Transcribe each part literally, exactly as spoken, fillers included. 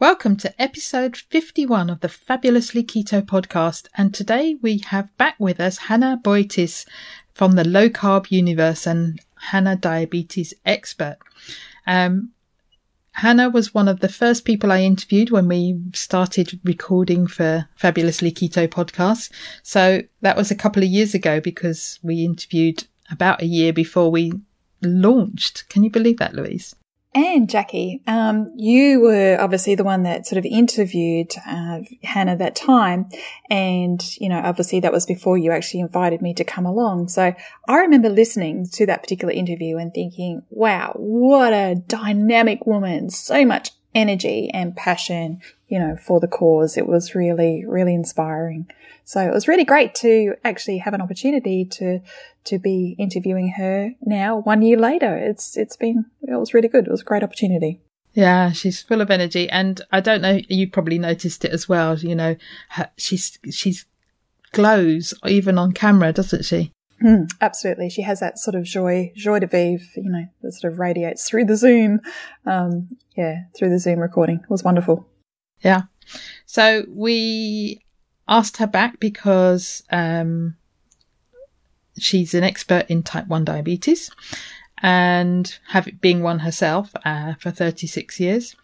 Welcome to episode fifty-one of the Fabulously Keto podcast, and today we have back with us Hannah Boytsis from the Low Carb Universe and Hannah Diabetes Expert. Um, Hannah was one of the first people I interviewed when we started recording for Fabulously Keto podcast, so that was a couple of years ago because we interviewed about a year before we launched. Can you believe that, Louise? And Jackie, um, you were obviously the one that sort of interviewed uh, Hannah that time. And, you know, obviously that was before you actually invited me to come along. So I remember listening to that particular interview and thinking, wow, what a dynamic woman, so much energy and passion, you know, for the cause. It was really, really inspiring. So it was really great to actually have an opportunity to to be interviewing her now, one year later. It's it's been it was really good. It was a great opportunity. Yeah, she's full of energy, and I don't know, you probably noticed it as well. You know, her, she's she's glows even on camera, doesn't she? Mm, absolutely. She has that sort of joy, joy de vivre, you know, that sort of radiates through the Zoom. Um, yeah, through the Zoom recording. It was wonderful. Yeah. So we asked her back because um, she's an expert in type one diabetes and have it being one herself uh, for thirty-six years.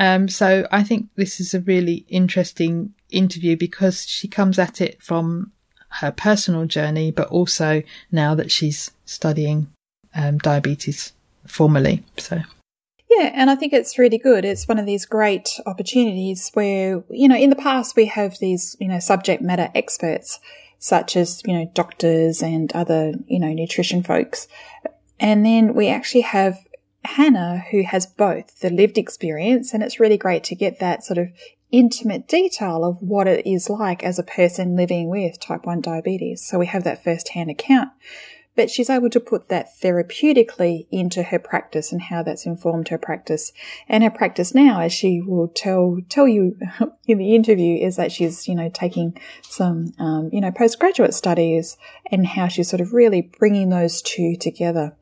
Um, so I think this is a really interesting interview because she comes at it from her personal journey, but also now that she's studying um, diabetes formally. So, yeah, and I think it's really good. It's one of these great opportunities where, you know, in the past we have these, you know, subject matter experts such as, you know, doctors and other, you know, nutrition folks. And then we actually have Hannah, who has both the lived experience, and it's really great to get that sort of intimate detail of what it is like as a person living with type one diabetes. So we have that first-hand account, but she's able to put that therapeutically into her practice and how that's informed her practice. And her practice now, as she will tell tell you in the interview, is that she's, you know, taking some, um, you know, postgraduate studies and how she's sort of really bringing those two together.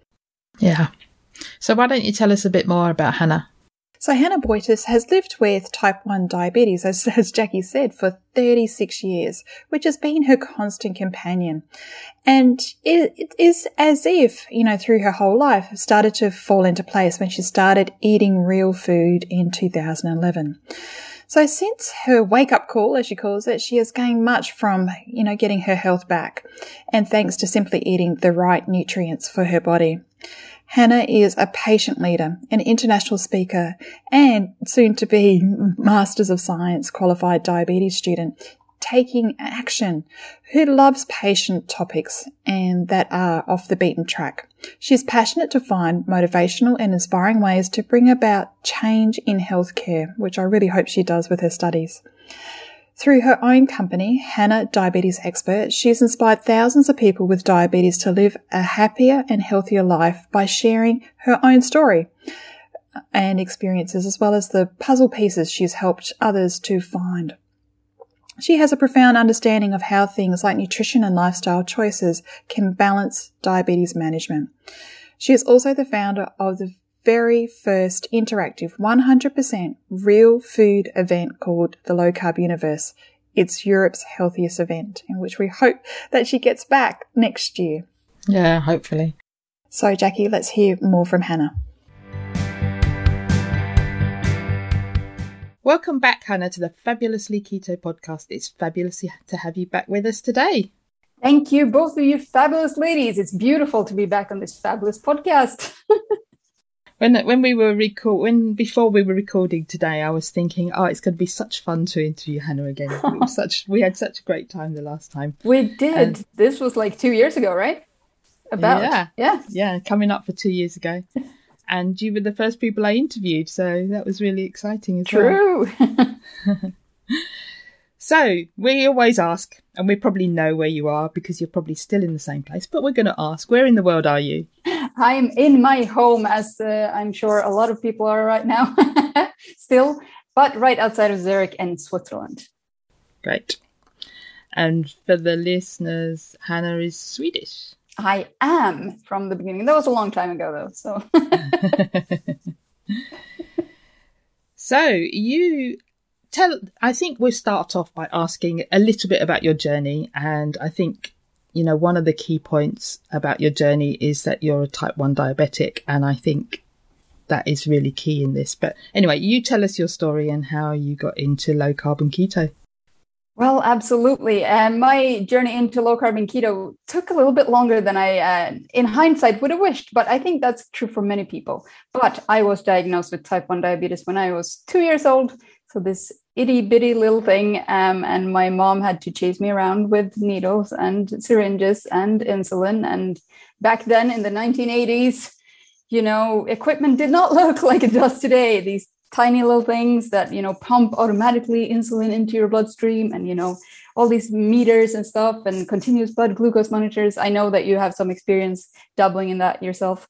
Yeah. So why don't you tell us a bit more about Hannah? So Hannah Boytsis has lived with type one diabetes, as, as Jackie said, for thirty-six years, which has been her constant companion. And it, it is as if, you know, through her whole life started to fall into place when she started eating real food in two thousand eleven. So since her wake-up call, as she calls it, she has gained much from, you know, getting her health back, and thanks to simply eating the right nutrients for her body. Hannah is a patient leader, an international speaker, and soon-to-be Masters of Science qualified diabetes student, taking action, who loves patient topics and that are off the beaten track. She's passionate to find motivational and inspiring ways to bring about change in healthcare, which I really hope she does with her studies. Through her own company, Hannah Diabetes Expert, she's inspired thousands of people with diabetes to live a happier and healthier life by sharing her own story and experiences, as well as the puzzle pieces she's helped others to find. She has a profound understanding of how things like nutrition and lifestyle choices can balance diabetes management. She is also the founder of the very first interactive one hundred percent real food event called the Low Carb Universe. It's Europe's healthiest event, in which we hope that she gets back next year. Yeah, hopefully. So, Jackie, let's hear more from Hannah. Welcome back, Hannah, to the Fabulously Keto podcast. It's fabulous to have you back with us today. Thank you, both of you fabulous ladies. It's beautiful to be back on this fabulous podcast. when when we were record when before we were recording today, I was thinking, oh, it's going to be such fun to interview Hannah again. It was such we had such a great time the last time. We did. And this was like two years ago, right? About yeah, yeah, yeah, coming up for two years ago. And you were the first people I interviewed, so that was really exciting as True. well. True. So we always ask, and we probably know where you are because you're probably still in the same place, but we're going to ask, where in the world are you? I'm in my home, as uh, I'm sure a lot of people are right now still, but right outside of Zurich in Switzerland. Great. And for the listeners, Hannah is Swedish. I am from the beginning. That was a long time ago, though. So, so you tell. I think we'll start off by asking a little bit about your journey. And I think, you know, one of the key points about your journey is that you're a type one diabetic. And I think that is really key in this. But anyway, you tell us your story and how you got into low carb and keto. Well, absolutely. And um, my journey into low carb and keto took a little bit longer than I, uh, in hindsight, would have wished. But I think that's true for many people. But I was diagnosed with type one diabetes when I was two years old. So this itty bitty little thing. Um, and my mom had to chase me around with needles and syringes and insulin. And back then in the nineteen eighties, you know, equipment did not look like it does today. These tiny little things that, you know, pump automatically insulin into your bloodstream and, you know, all these meters and stuff and continuous blood glucose monitors. I know that you have some experience dabbling in that yourself.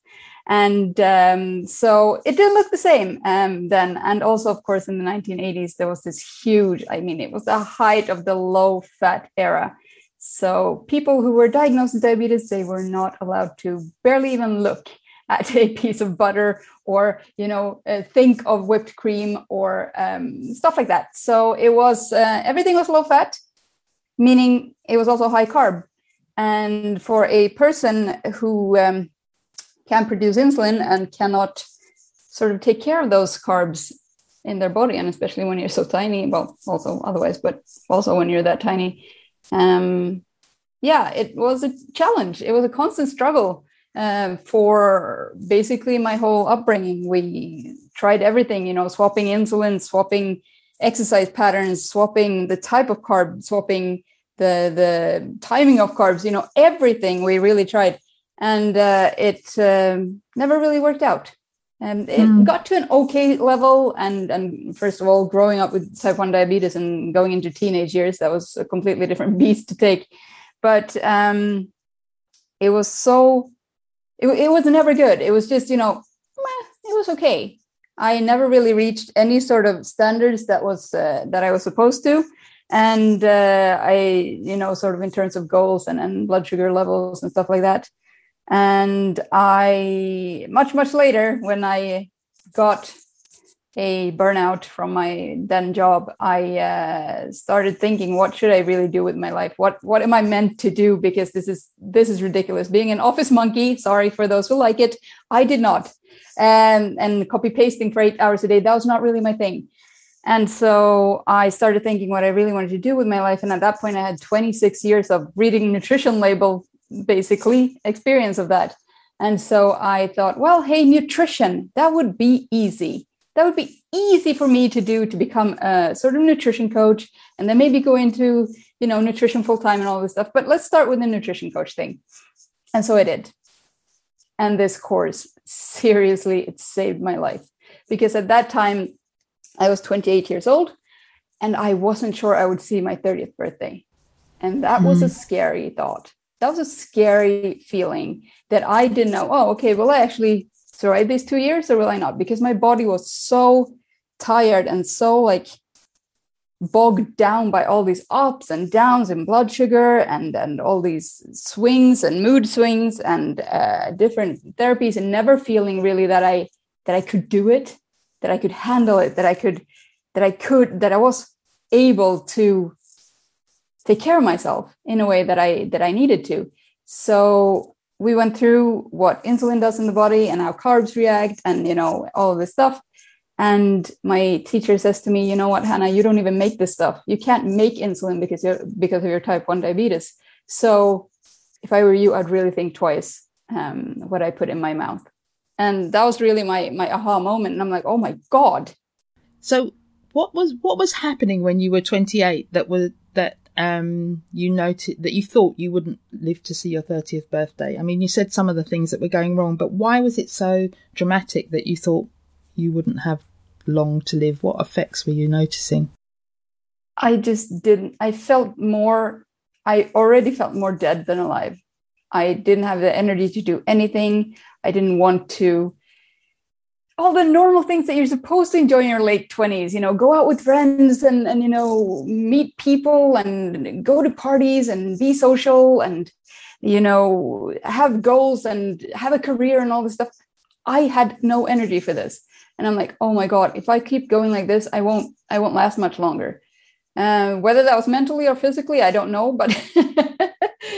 And um, so it didn't look the same um, then. And also, of course, in the nineteen eighties, there was this huge, I mean, it was the height of the low fat era. So people who were diagnosed with diabetes, they were not allowed to barely even look at a piece of butter or, you know, uh, think of whipped cream or um, stuff like that. So it was, uh, everything was low fat, meaning it was also high carb. And for a person who um, can produce insulin and cannot sort of take care of those carbs in their body, and especially when you're so tiny, well, also otherwise, but also when you're that tiny, um, yeah, it was a challenge. It was a constant struggle. Uh, for basically my whole upbringing, we tried everything, you know, swapping insulin, swapping exercise patterns, swapping the type of carb, swapping the the timing of carbs, you know, everything we really tried. And uh, it um, never really worked out. And it mm. got to an okay level. And, and first of all, growing up with type one diabetes and going into teenage years, that was a completely different beast to take. But um, it was so... It, it was never good. It was just, you know, it was okay. I never really reached any sort of standards that was uh, that I was supposed to. And uh, I, you know, sort of in terms of goals and, and blood sugar levels and stuff like that. And I, much, much later, when I got a burnout from my then job, I uh, started thinking, what should I really do with my life? What what am I meant to do? Because this is this is ridiculous. Being an office monkey, sorry for those who like it, I did not. Um, and copy pasting for eight hours a day, that was not really my thing. And so I started thinking what I really wanted to do with my life. And at that point, I had twenty-six years of reading nutrition label, basically, experience of that. And so I thought, well, hey, nutrition, that would be easy. That would be easy for me to do, to become a sort of nutrition coach and then maybe go into, you know, nutrition full time and all this stuff. But let's start with the nutrition coach thing. And so I did. And this course, seriously, it saved my life, because at that time I was twenty-eight years old and I wasn't sure I would see my thirtieth birthday. And that mm. was a scary thought. That was a scary feeling that I didn't know. Oh, okay, well, I actually... survive these two years or will I not? Because my body was so tired and so like bogged down by all these ups and downs in blood sugar and, and all these swings and mood swings and uh, different therapies, and never feeling really that I that I could do it, that I could handle it, that I could that I could that I was able to take care of myself in a way that I that I needed to. So we went through what insulin does in the body and how carbs react and, you know, all of this stuff. And my teacher says to me, you know what, Hannah, you don't even make this stuff. You can't make insulin because you're because of your type one diabetes. So if I were you, I'd really think twice um, what I put in my mouth. And that was really my my aha moment. And I'm like, oh, my God. So what was what was happening when you were twenty-eight that was that um, you noted that you thought you wouldn't live to see your thirtieth birthday? I mean, you said some of the things that were going wrong, but why was it so dramatic that you thought you wouldn't have long to live? What effects were you noticing? I just didn't. I felt more, I already felt more dead than alive. I didn't have the energy to do anything. I didn't want to. All the normal things that you're supposed to enjoy in your late twenties, you know, go out with friends and, and, you know, meet people and go to parties and be social and, you know, have goals and have a career and all this stuff. I had no energy for this. And I'm like, oh, my God, if I keep going like this, I won't I won't last much longer. Uh, whether that was mentally or physically, I don't know. But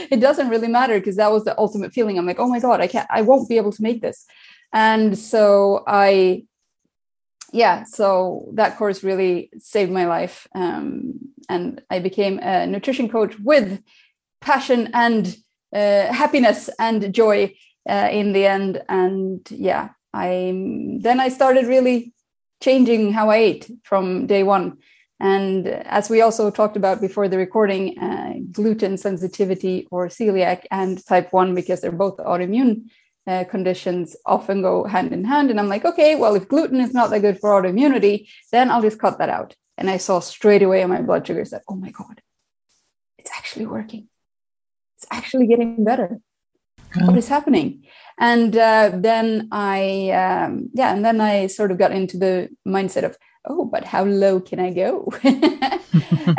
it doesn't really matter because that was the ultimate feeling. I'm like, oh, my God, I can't I won't be able to make this. And so I. Yeah, so that course really saved my life. Um, and I became a nutrition coach with passion and uh, happiness and joy uh, in the end. And yeah. I then I started really changing how I ate from day one. And as we also talked about before the recording, uh, gluten sensitivity or celiac and type one, because they're both autoimmune uh, conditions, often go hand in hand. And I'm like, okay, well, if gluten is not that good for autoimmunity, then I'll just cut that out. And I saw straight away on my blood sugars that, oh my God, it's actually working. It's actually getting better. Oh. What is happening? And uh, then I, um, yeah, and then I sort of got into the mindset of, oh, but how low can I go?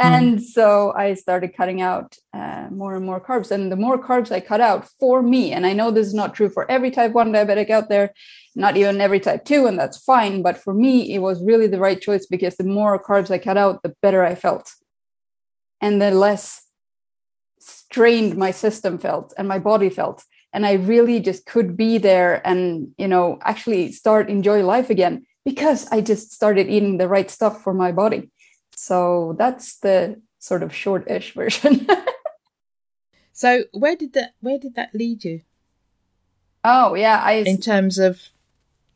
And so I started cutting out uh, more and more carbs. And the more carbs I cut out for me, and I know this is not true for every type one diabetic out there, not even every type two, and that's fine. But for me, it was really the right choice because the more carbs I cut out, the better I felt. And the less strained my system felt and my body felt. And I really just could be there and, you know, actually start enjoy life again because I just started eating the right stuff for my body. So that's the sort of short-ish version. So where did that where did that lead you? Oh, yeah. I, in terms of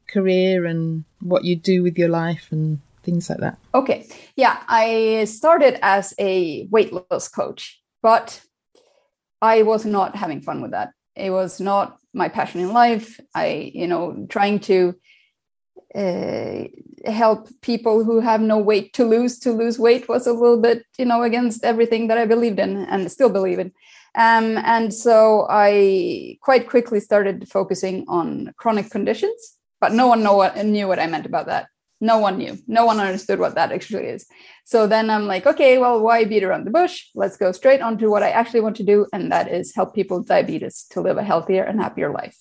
career and what you do with your life and things like that. Okay. Yeah. I started as a weight loss coach, but I was not having fun with that. It was not my passion in life. I, you know, trying to uh, help people who have no weight to lose, to lose weight was a little bit, you know, against everything that I believed in and still believe in. Um, and so I quite quickly started focusing on chronic conditions, but no one know what, knew what I meant about that. No one knew. No one understood what that actually is. So then I'm like, okay, well, why beat around the bush? Let's go straight on to what I actually want to do. And that is help people with diabetes to live a healthier and happier life.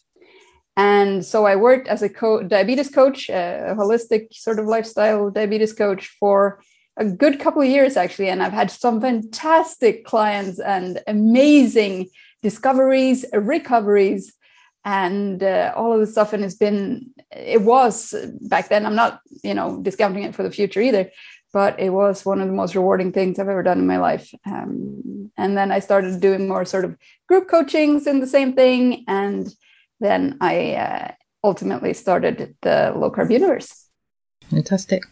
And so I worked as a co- diabetes coach, a holistic sort of lifestyle diabetes coach for a good couple of years, actually. And I've had some fantastic clients and amazing discoveries, recoveries, and uh, all of the stuff. And it's been, it was back then, I'm not, you know, discounting it for the future either, but it was one of the most rewarding things I've ever done in my life. Um, and then I started doing more sort of group coachings in the same thing. And then I uh, ultimately started the Low Carb Universe. Fantastic.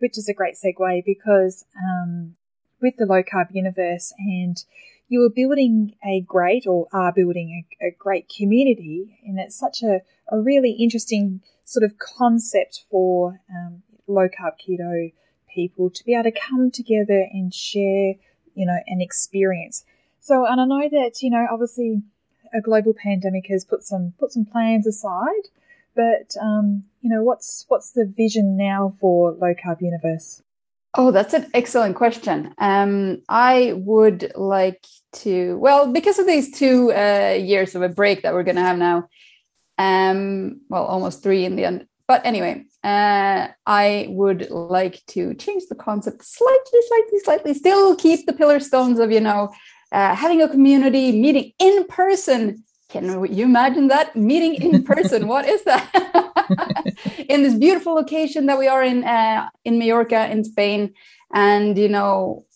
Which is a great segue because um, with the Low Carb Universe and you are building a great, or are building a, a great community, and it's such a, a really interesting sort of concept for um, low-carb keto people to be able to come together and share, you know, an experience. So, and I know that, you know, obviously a global pandemic has put some put some plans aside, but, um, you know, what's what's the vision now for Low-Carb Universe? Oh, that's an excellent question. Um, I would like to, well, because of these two uh, years of a break that we're going to have now, um, well, almost three in the end. But anyway, uh, I would like to change the concept slightly, slightly, slightly, still keep the pillar stones of, you know, uh, having a community meeting in person. Can you imagine that? Meeting in person. What is that? in this beautiful location that we are in, uh, in Mallorca, in Spain. And, you know,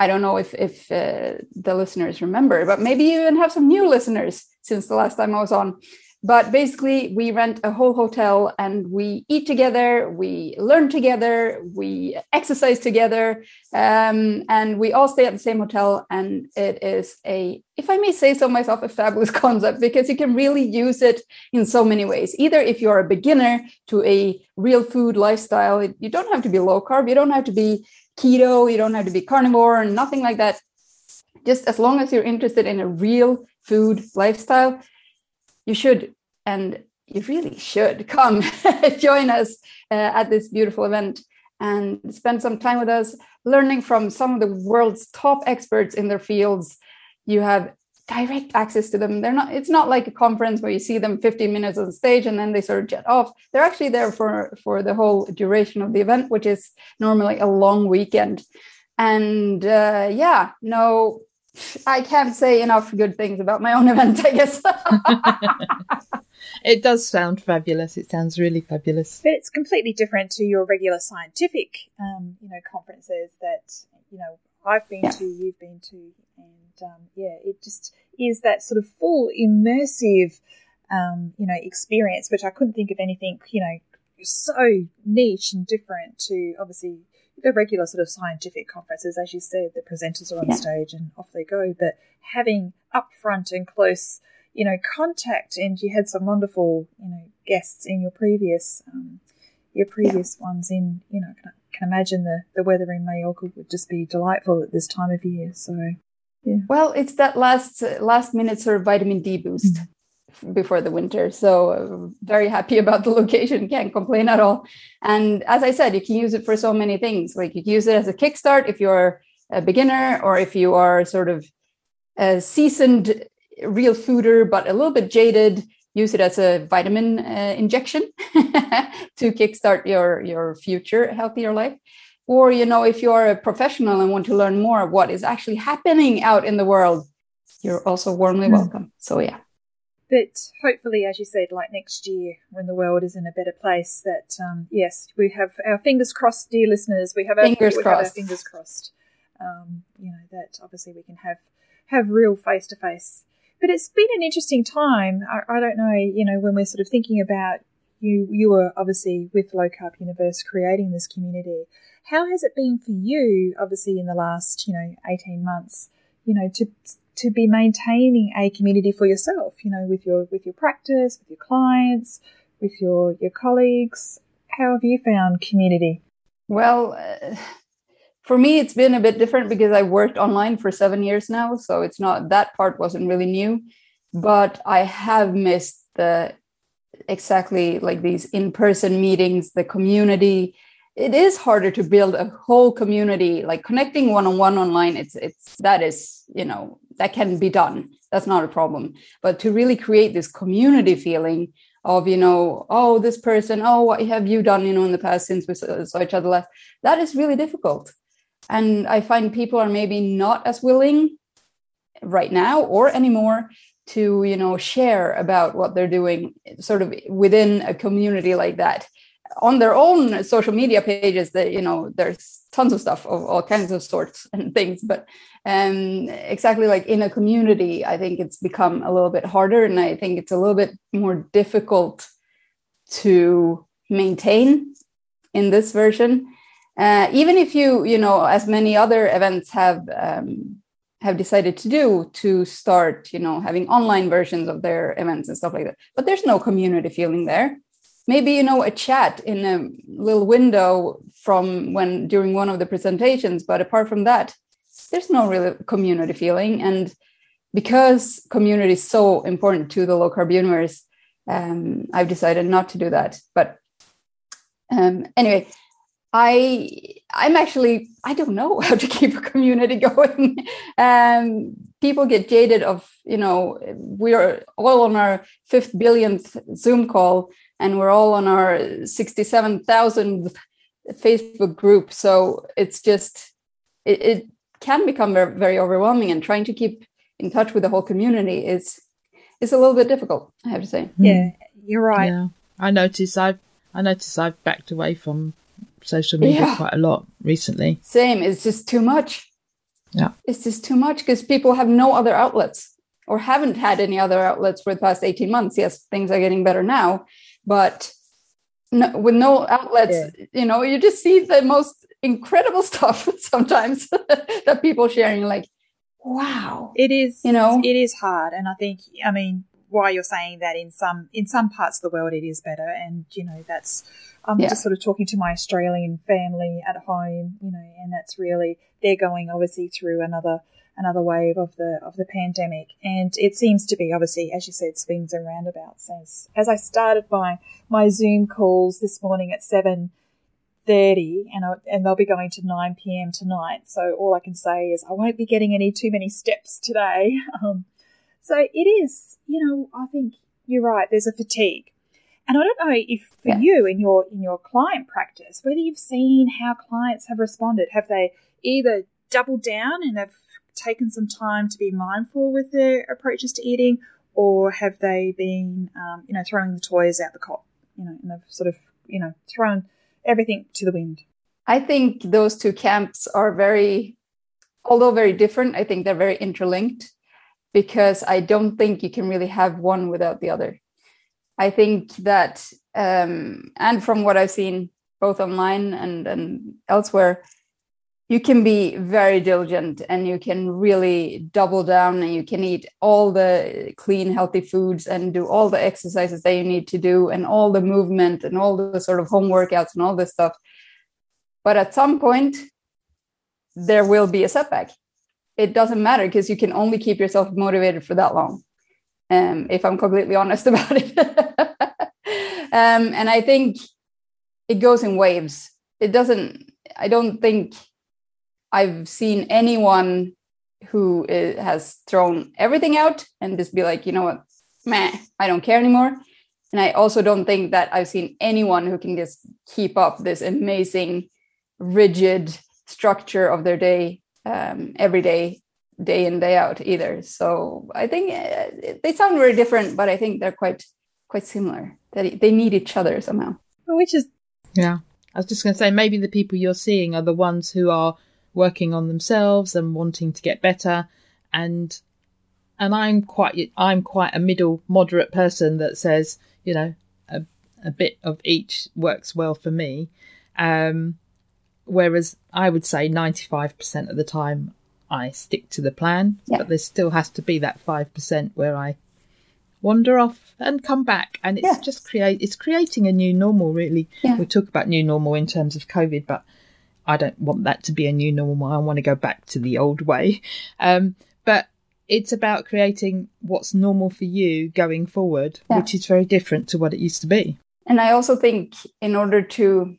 I don't know if, if uh, the listeners remember, but maybe you even have some new listeners since the last time I was on. But basically, we rent a whole hotel and we eat together, we learn together, we exercise together, um, and we all stay at the same hotel. And it is a, if I may say so myself, a fabulous concept, because you can really use it in so many ways. Either if you're a beginner to a real food lifestyle, you don't have to be low carb, you don't have to be keto, you don't have to be carnivore, nothing like that. Just as long as you're interested in a real food lifestyle, you should, and you really should, come join us uh, at this beautiful event and spend some time with us, learning from some of the world's top experts in their fields. You have direct access to them. They're not, it's not like a conference where you see them fifteen minutes on stage and then they sort of jet off. They're actually there for, for the whole duration of the event, which is normally a long weekend. And uh, yeah, no... I can't say enough good things about my own event, I guess. It does sound fabulous. It sounds really fabulous. But it's completely different to your regular scientific, um, you know, conferences that, you know, I've been yeah. to, you've been to. And, um, yeah, it just is that sort of full immersive, um, you know, experience, which I couldn't think of anything, you know, so niche and different to obviously the regular sort of scientific conferences. As you said, the presenters are on yeah. stage and off they go, but having upfront and close, you know, contact. And you had some wonderful, you know, guests in your previous um, your previous yeah. ones in, you know, can, can imagine the, the weather in Mallorca would just be delightful at this time of year. So, yeah. Well, it's that last, last minute sort of vitamin D boost. Mm-hmm. Before the winter. So very happy about the location, can't complain at all. And as I said, you can use it for so many things. Like you can use it as a kickstart if you're a beginner, or if you are sort of a seasoned real fooder but a little bit jaded, use it as a vitamin uh, injection to kickstart your your future healthier life. Or, you know, if you're a professional and want to learn more of what is actually happening out in the world, you're also warmly mm-hmm. welcome. So yeah. But hopefully, as you said, like next year when the world is in a better place, that, um, yes, we have our fingers crossed, dear listeners. We have our fingers, we crossed. Have our fingers crossed. Um, you know, that obviously we can have, have real face-to-face. But it's been an interesting time. I, I don't know, you know, when we're sort of thinking about you, you were obviously with Low Carb Universe creating this community. How has it been for you, obviously, in the last, you know, eighteen months, you know, to... to be maintaining a community for yourself, you know, with your with your practice, with your clients, with your, your colleagues? How have you found community? Well, uh, for me, it's been a bit different because I worked online for seven years now. So it's not, that part wasn't really new, but I have missed the, exactly like these in-person meetings, the community. It is harder to build a whole community, like connecting one-on-one online. It's, it's, that is, you know, that can be done. That's not a problem. But to really create this community feeling of, you know, oh, this person, oh, what have you done, you know, in the past since we saw each other last, that is really difficult. And I find people are maybe not as willing right now or anymore to, you know, share about what they're doing sort of within a community like that. On their own social media pages, that, you know, there's tons of stuff of all kinds of sorts and things, but um, exactly like in a community, I think it's become a little bit harder, and I think it's a little bit more difficult to maintain in this version. Uh, even if you, you know, as many other events have um, have decided to do, to start, you know, having online versions of their events and stuff like that, but there's no community feeling there. Maybe, you know, a chat in a little window from when during one of the presentations. But apart from that, there's no real community feeling. And because community is so important to the Low Carb Universe, um, I've decided not to do that. But um, anyway, I, I'm actually, I don't know how to keep a community going. um, people get jaded of, you know, we're all on our fifth billionth Zoom call. And we're all on our sixty-seven thousandth Facebook group. So it's just, it, it can become very, very overwhelming. And trying to keep in touch with the whole community is, is a little bit difficult, I have to say. Yeah, you're right. Yeah. I notice I've I noticed I've backed away from social media yeah. quite a lot recently. Same. It's just too much. Yeah. It's just too much because people have no other outlets or haven't had any other outlets for the past eighteen months. Yes, things are getting better now, but no, with no outlets, yeah. you know, you just see the most incredible stuff sometimes that people sharing like, wow. It is, you know, it is hard. And I think, I mean, why you're saying that in some in some parts of the world it is better, and you know that's I'm yeah. just sort of talking to my Australian family at home, you know, and that's really they're going obviously through another another wave of the of the pandemic, and it seems to be obviously, as you said, swings and roundabouts. As as I started my my Zoom calls this morning at seven thirty, and I, and they'll be going to nine p.m. tonight. So all I can say is I won't be getting any too many steps today. Um, So it is, you know, I think you're right, there's a fatigue. And I don't know if for yeah. you in your in your client practice, whether you've seen how clients have responded. Have they either doubled down and have taken some time to be mindful with their approaches to eating, or have they been, um, you know, throwing the toys out the cot, you know, and they've sort of, you know, thrown everything to the wind? I think those two camps are very, although very different, I think they're very interlinked. Because I don't think you can really have one without the other. I think that, um, and from what I've seen both online and, and elsewhere, you can be very diligent and you can really double down and you can eat all the clean, healthy foods and do all the exercises that you need to do and all the movement and all the sort of home workouts and all this stuff. But at some point, there will be a setback. It doesn't matter because you can only keep yourself motivated for that long, um, if I'm completely honest about it. um, and I think it goes in waves. It doesn't, I don't think I've seen anyone who is, has thrown everything out and just be like, you know what, meh, I don't care anymore. And I also don't think that I've seen anyone who can just keep up this amazing, rigid structure of their day um every day day in day out either. So I think uh, they sound very different, but I think they're quite quite similar, that they need each other somehow, which is yeah I was just gonna say maybe the people you're seeing are the ones who are working on themselves and wanting to get better, and and I'm quite I'm quite a middle moderate person that says, you know, a, a bit of each works well for me, um whereas I would say ninety-five percent of the time I stick to the plan, yeah. but there still has to be that five percent where I wander off and come back. And it's yeah. just create, it's creating a new normal, really. Yeah. We talk about new normal in terms of COVID, but I don't want that to be a new normal. I want to go back to the old way. Um, but it's about creating what's normal for you going forward, yeah. which is very different to what it used to be. And I also think in order to...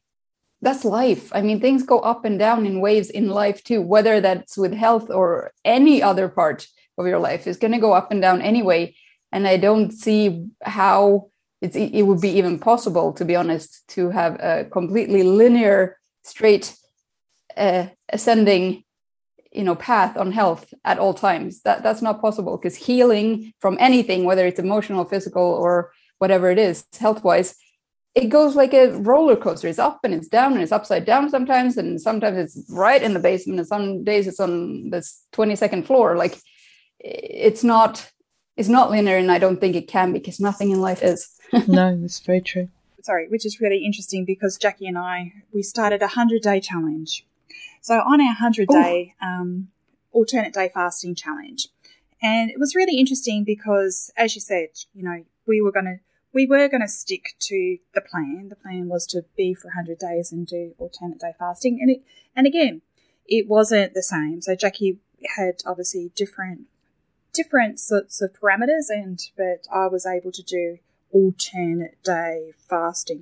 That's life. I mean, things go up and down in waves in life too, whether that's with health or any other part of your life. It's going to go up and down anyway. And I don't see how it's, it would be even possible, to be honest, to have a completely linear, straight, uh, ascending, you know, path on health at all times. That that's not possible, because healing from anything, whether it's emotional, physical, or whatever it is, health-wise, it goes like a roller coaster. It's up and it's down and it's upside down sometimes. And sometimes it's right in the basement. And some days it's on this twenty-second floor. Like it's not, it's not linear. And I don't think it can, because nothing in life is. No, that's very true. Sorry, which is really interesting, because Jackie and I, we started a hundred-day challenge. So on our hundred-day um, alternate day fasting challenge. And it was really interesting because, as you said, you know, we were going to, We were going to stick to the plan. The plan was to be for one hundred days and do alternate day fasting. And it, and again, it wasn't the same. So Jackie had obviously different different sorts of parameters, and but I was able to do alternate day fasting.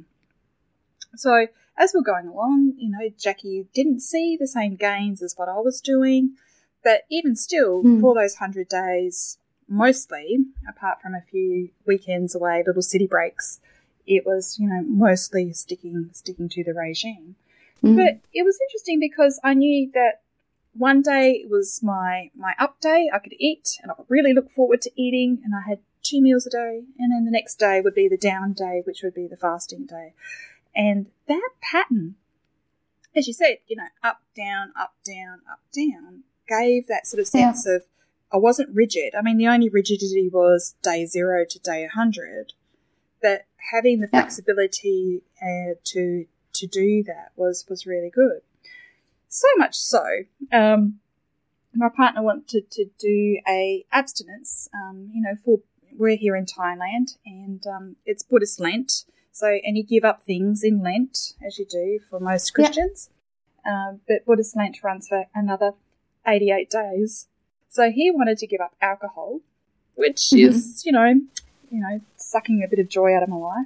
So as we're going along, you know, Jackie didn't see the same gains as what I was doing. But even still, mm. for those one hundred days, mostly, apart from a few weekends away, little city breaks, it was, you know, mostly sticking sticking to the regime. Mm. But it was interesting because I knew that one day was my, my up day. I could eat and I would really look forward to eating, and I had two meals a day. And then the next day would be the down day, which would be the fasting day. And that pattern, as you said, you know, up, down, up, down, up, down, gave that sort of sense yeah. of I wasn't rigid. I mean, the only rigidity was day zero to day one hundred, but having the yeah. flexibility uh, to to do that was, was really good. So much so, um, my partner wanted to do a abstinence, um, you know, for we're here in Thailand and um, it's Buddhist Lent. So, and you give up things in Lent, as you do for most Christians. Yeah. Um, but Buddhist Lent runs for another eighty-eight days. So he wanted to give up alcohol, which mm-hmm. is, you know, you know, sucking a bit of joy out of my life.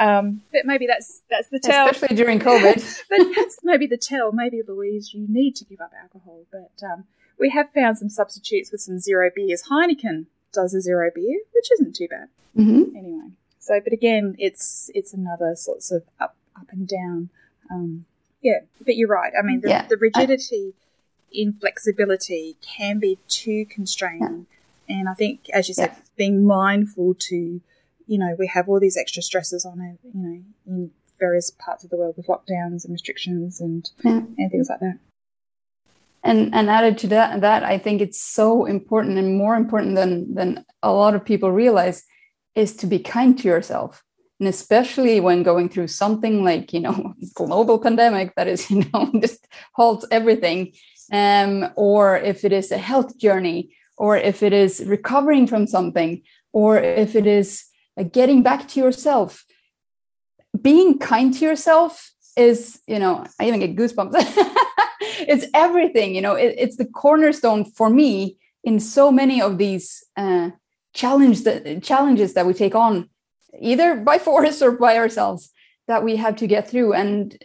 Um, but maybe that's that's the tell. Especially during COVID. But that's maybe the tell. Maybe, Louise, you need to give up alcohol. But um, we have found some substitutes with some zero beers. Heineken does a zero beer, which isn't too bad. Mm-hmm. Anyway. So, but again, it's it's another sorts of up up and down. Um, yeah, but you're right. I mean, the, yeah. the rigidity in flexibility can be too constraining. Yeah. And I think, as you said, yeah. being mindful to, you know, we have all these extra stresses on it, you know, in various parts of the world with lockdowns and restrictions and, yeah. and things like that. And and added to that, that, I think it's so important and more important than than a lot of people realize is to be kind to yourself. And especially when going through something like, you know, global pandemic that is, you know, just halts everything. Um, or if it is a health journey, or if it is recovering from something, or if it is getting back to yourself, being kind to yourself is, you know, I even get goosebumps. It's everything, you know, it, it's the cornerstone for me in so many of these, uh, Challenge the challenges that we take on either by force or by ourselves that we have to get through. And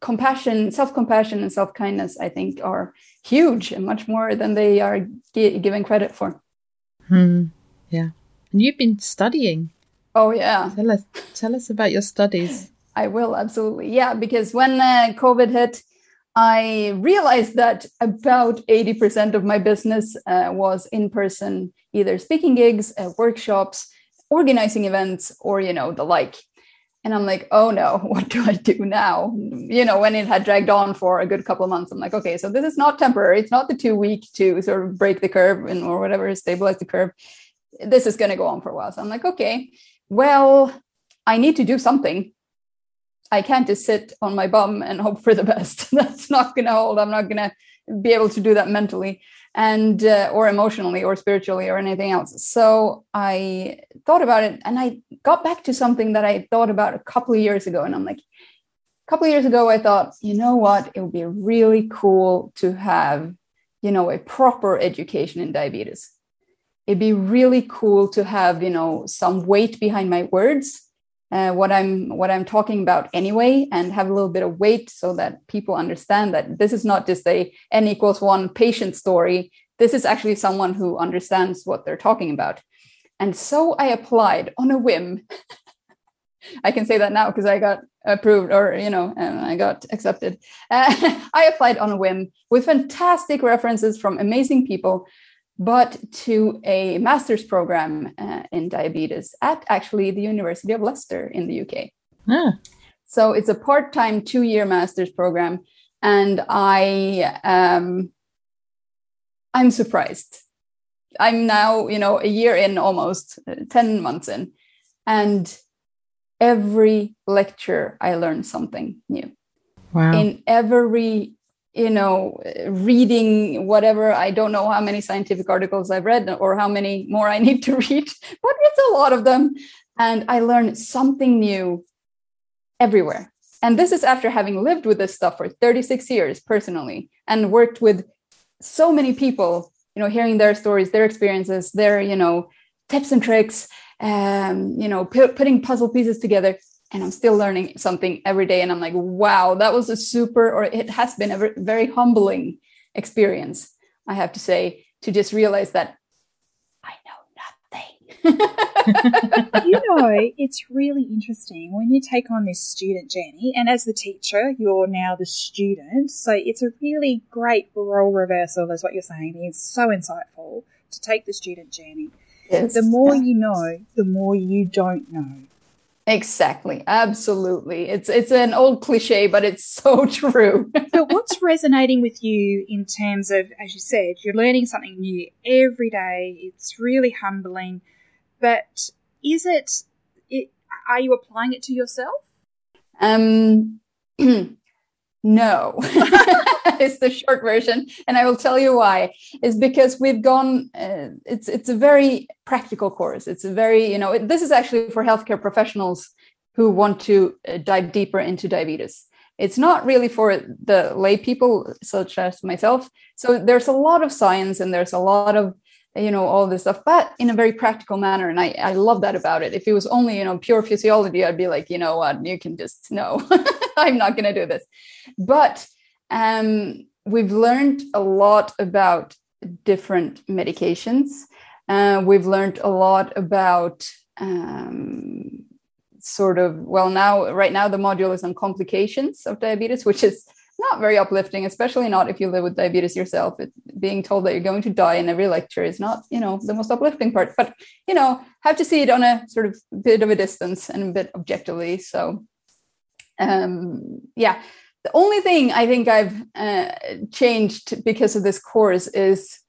compassion, self-compassion and self-kindness, I think, are huge and much more than they are g- given credit for. Hmm. Yeah. And you've been studying. Oh, yeah. Tell us, tell us about your studies. I will. Absolutely. Yeah. Because when uh, COVID hit, I realized that about eighty percent of my business uh, was in person, either speaking gigs, uh, workshops, organizing events, or, you know, the like. And I'm like, oh no, what do I do now? You know, when it had dragged on for a good couple of months, I'm like, okay, so this is not temporary. It's not the two week to sort of break the curve and or whatever, stabilize the curve. This is going to go on for a while. So I'm like, okay, well, I need to do something. I can't just sit on my bum and hope for the best. That's not going to hold. I'm not going to be able to do that mentally and uh, or emotionally or spiritually or anything else. So I thought about it and I got back to something that I thought about a couple of years ago. And I'm like, a couple of years ago, I thought, you know what? It would be really cool to have, you know, a proper education in diabetes. It'd be really cool to have, you know, some weight behind my words. Uh, what I'm what I'm talking about anyway, and have a little bit of weight so that people understand that this is not just a N equals one patient story. This is actually someone who understands what they're talking about. And so I applied on a whim. I can say that now because I got approved or, you know, um, I got accepted. Uh, I applied on a whim with fantastic references from amazing people, but to a master's program uh, in diabetes at actually the University of Leicester in the U K. Ah. So it's a part-time two-year master's program. And I, um, I'm surprised. I'm now, you know, a year in almost, uh, ten months in. And every lecture, I learned something new. Wow. In every you know, reading whatever. I don't know how many scientific articles I've read or how many more I need to read, but it's a lot of them. And I learned something new everywhere. And this is after having lived with this stuff for thirty-six years personally and worked with so many people, you know, hearing their stories, their experiences, their, you know, tips and tricks, um, you know, p- putting puzzle pieces together. And I'm still learning something every day. And I'm like, wow, that was a super, or it has been a very humbling experience, I have to say, to just realize that I know nothing. You know, it's really interesting when you take on this student journey. And as the teacher, you're now the student. So it's a really great role reversal, is what you're saying. It's so insightful to take the student journey. Yes. The more yeah. you know, the more you don't know. Exactly. Absolutely. It's it's an old cliche, but it's so true. But what's resonating with you in terms of, as you said, you're learning something new every day. It's really humbling. But is it, it are you applying it to yourself? Um, no, it's the short version. And I will tell you why. It's because we've gone, uh, it's it's a very practical course. It's a very, you know, it, this is actually for healthcare professionals who want to uh, dive deeper into diabetes. It's not really for the lay people such as myself. So there's a lot of science and there's a lot of, you know, all this stuff, but in a very practical manner. And I, I love that about it. If it was only, you know, pure physiology, I'd be like, you know what, you can just, no, I'm not going to do this. But um, we've learned a lot about different medications. Uh, we've learned a lot about um, sort of, well, now, right now, the module is on complications of diabetes, which is not very uplifting, especially not if you live with diabetes yourself. It, being told that you're going to die in every lecture is not, you know, the most uplifting part. But, you know, have to see it on a sort of bit of a distance and a bit objectively. So, um, yeah, the only thing I think I've uh, changed because of this course is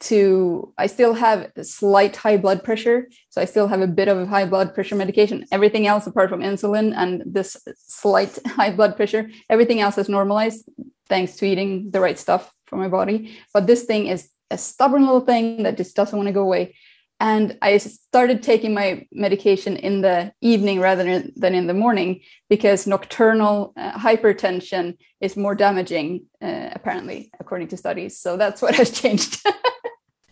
to, I still have slight high blood pressure. So I still have a bit of high blood pressure medication. Everything else apart from insulin and this slight high blood pressure, everything else is normalized thanks to eating the right stuff for my body. But this thing is a stubborn little thing that just doesn't want to go away. And I started taking my medication in the evening rather than in the morning because nocturnal uh, hypertension is more damaging, uh, apparently, according to studies. So that's what has changed.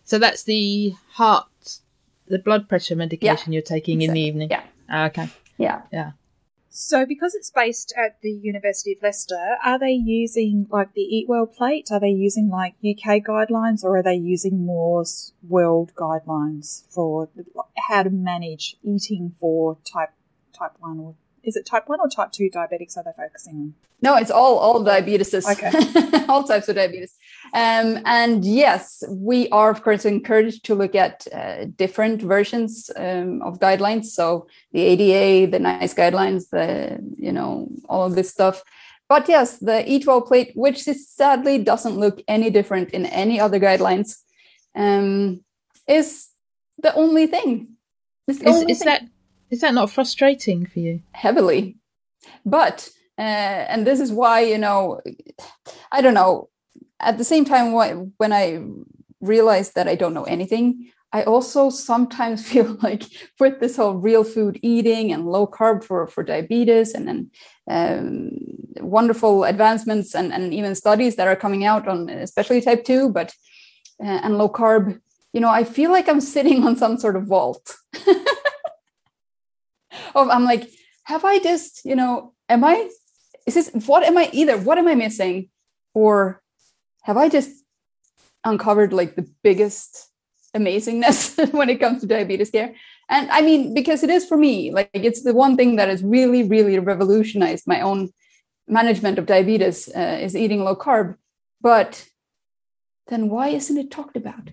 So that's the heart, the blood pressure medication yeah, you're taking exactly. in the evening? Yeah. Oh, okay. Yeah. Yeah. So because it's based at the University of Leicester, are they using like the Eat Well plate? Are they using like U K guidelines, or are they using more world guidelines for how to manage eating for type type one, or is it type one or type two diabetics are they focusing on? No, it's all all diabetes. Okay. All types of diabetes. Um, and yes, we are, of course, encouraged to look at uh, different versions um, of guidelines. So the A D A, the NICE guidelines, the, you know, all of this stuff. But yes, the Eat Well plate, which is sadly doesn't look any different in any other guidelines, um, is the only thing. It's the is, only is thing. that Is that not frustrating for you? Heavily. But, uh, and this is why, you know, I don't know, at the same time, when I realized that I don't know anything, I also sometimes feel like with this whole real food eating and low carb for, for diabetes and then um, wonderful advancements and, and even studies that are coming out on especially type two, but uh, and low carb, you know, I feel like I'm sitting on some sort of vault. Oh, I'm like, have I just, you know, am I, is this, what am I either, what am I missing? Or have I just uncovered like the biggest amazingness when it comes to diabetes care? And I mean, because it is for me, like it's the one thing that has really, really revolutionized my own management of diabetes uh, is eating low carb. But then why isn't it talked about?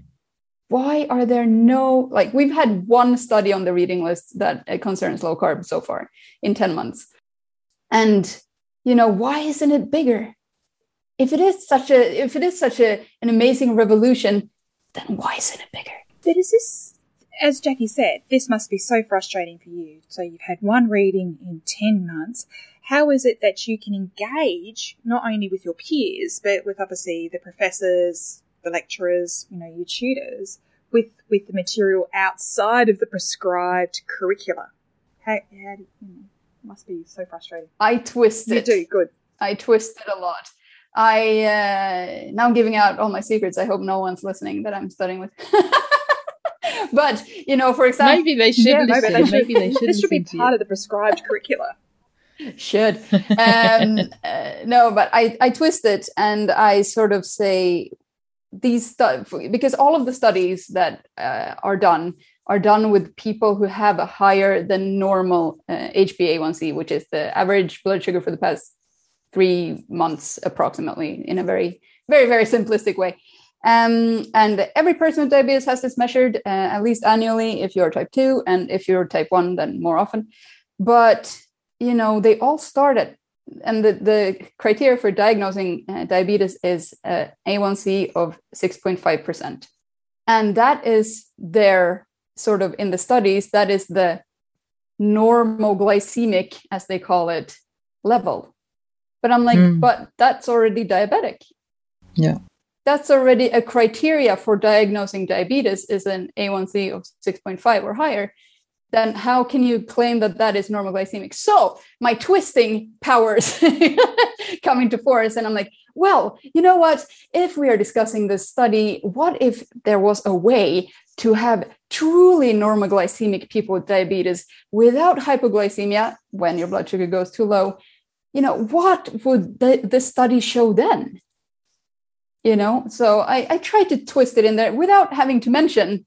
Why are there no, like we've had one study on the reading list that concerns low carb so far in ten months. And, you know, why isn't it bigger? If it is such a, if it is such a, an amazing revolution, then why isn't it bigger? But is this, as Jackie said, this must be so frustrating for you. So you've had one reading in ten months. How is it that you can engage not only with your peers, but with obviously the professors, the lecturers, you know, your tutors, with with the material outside of the prescribed curricula? How, how do, hmm, must be so frustrating. I twist you it. You do, good. I twist it a lot. I, uh, now I'm giving out all my secrets. I hope no one's listening that I'm studying with. But, you know, for example. Maybe they should yeah, listen. Maybe they should, maybe they should this should be part you. of the prescribed curricula. Should. Um, uh, no, but I, I twist it and I sort of say, these stuff, because all of the studies that uh, are done are done with people who have a higher than normal uh, H b A one c, which is the average blood sugar for the past three months, approximately, in a very, very, very simplistic way. Um, and every person with diabetes has this measured uh, at least annually if you're type two, and if you're type one, then more often. But, you know, they all start at, and the, the criteria for diagnosing uh, diabetes is uh, A one C of six point five percent. And that is their sort of, in the studies, that is the normoglycemic, as they call it, level. But I'm like, mm. but that's already diabetic. Yeah. That's already a criteria for diagnosing diabetes, is an A one C of six point five or higher. Then how can you claim that that is normoglycemic? So my twisting powers come into force. And I'm like, well, you know what? If we are discussing this study, what if there was a way to have truly normoglycemic people with diabetes without hypoglycemia when your blood sugar goes too low? You know, what would the, the study show then? You know, so I, I tried to twist it in there without having to mention,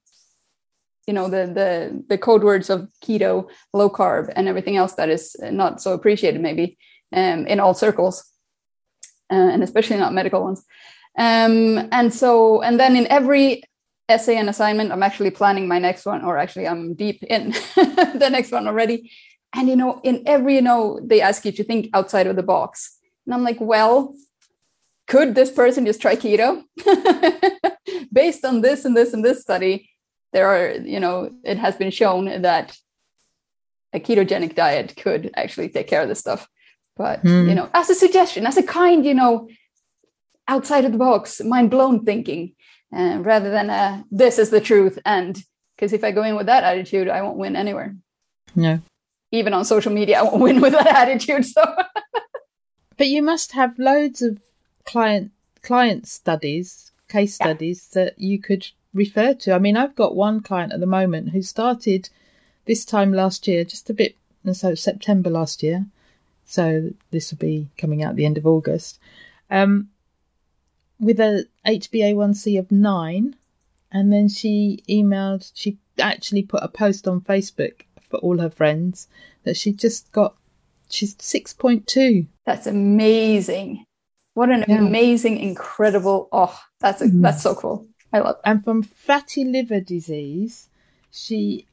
you know, the, the, the code words of keto, low carb, and everything else that is not so appreciated maybe um, in all circles, uh, and especially not medical ones. Um, and so, and then in every essay and assignment, I'm actually planning my next one, or actually I'm deep in the next one already. And, you know, in every, you know, they ask you to think outside of the box. And I'm like, well, could this person just try keto? Based on this and this and this study, there are, you know, it has been shown that a ketogenic diet could actually take care of this stuff. But, mm. you know, as a suggestion, as a kind, you know, outside of the box, mind blown thinking, uh, rather than a, this is the truth. And because if I go in with that attitude, I won't win anywhere. No. Even on social media, I won't win with that attitude. So, but you must have loads of client client studies, case yeah. studies that you could refer to. I mean, I've got one client at the moment who started this time last year, just a bit, and so September last year. So this will be coming out at the end of August, um, with a H b A one c of nine, and then she emailed. She actually put a post on Facebook for all her friends that she just got, she's six point two. That's amazing. What an yeah. amazing, incredible, oh, that's a, mm. that's so cool. I love that. And from fatty liver disease, she,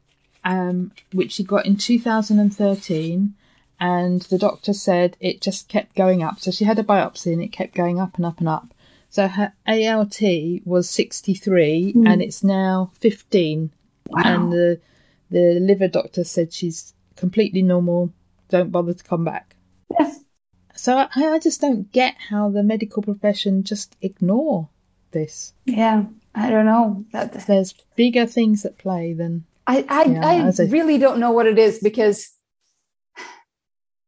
um, which she got in two thousand thirteen, and the doctor said it just kept going up. So she had a biopsy and it kept going up and up and up. So her A L T was sixty-three mm. and it's now fifteen. Wow. And the The liver doctor said she's completely normal. Don't bother to come back. Yes. So I, I just don't get how the medical profession just ignore this. Yeah, I don't know. That, There's bigger things at play than... I, I, you know, I a, really don't know what it is, because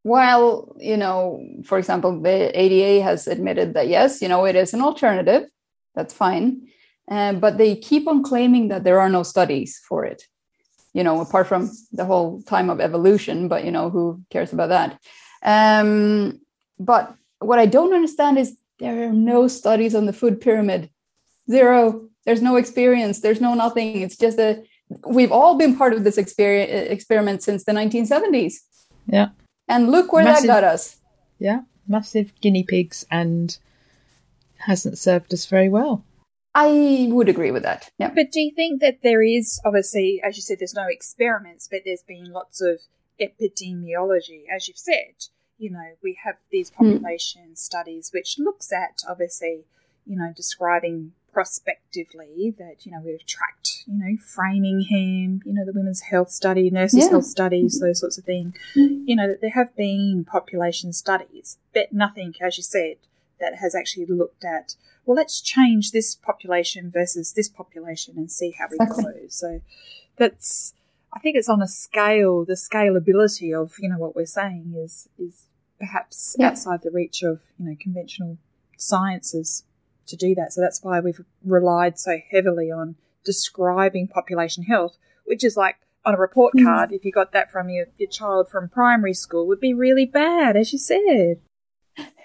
while, you know, for example, the A D A has admitted that, yes, you know, it is an alternative. That's fine. Uh, but they keep on claiming that there are no studies for it. You know, apart from the whole time of evolution, but, you know, who cares about that? Um, but what I don't understand is there are no studies on the food pyramid. Zero. There's no experience. There's no nothing. It's just a, we've all been part of this exper- experiment since the nineteen seventies. Yeah. And look where massive, that got us. Yeah. Massive guinea pigs, and hasn't served us very well. I would agree with that. Yeah. But do you think that there is, obviously, as you said, there's no experiments, but there's been lots of epidemiology, as you've said. You know, we have these population mm. studies which looks at, obviously, you know, describing prospectively that, you know, we've tracked, you know, Framingham, you know, the Women's Health Study, nurses' yeah. health studies, those sorts of things. Mm. You know, that there have been population studies, but nothing, as you said, that has actually looked at, well, let's change this population versus this population and see how we exactly. go. So that's, I think it's on a scale, the scalability of, you know, what we're saying is is perhaps yeah. outside the reach of, you know, conventional sciences to do that. So that's why we've relied so heavily on describing population health, which is like on a report mm. card, if you got that from your, your child from primary school, would be really bad, as you said.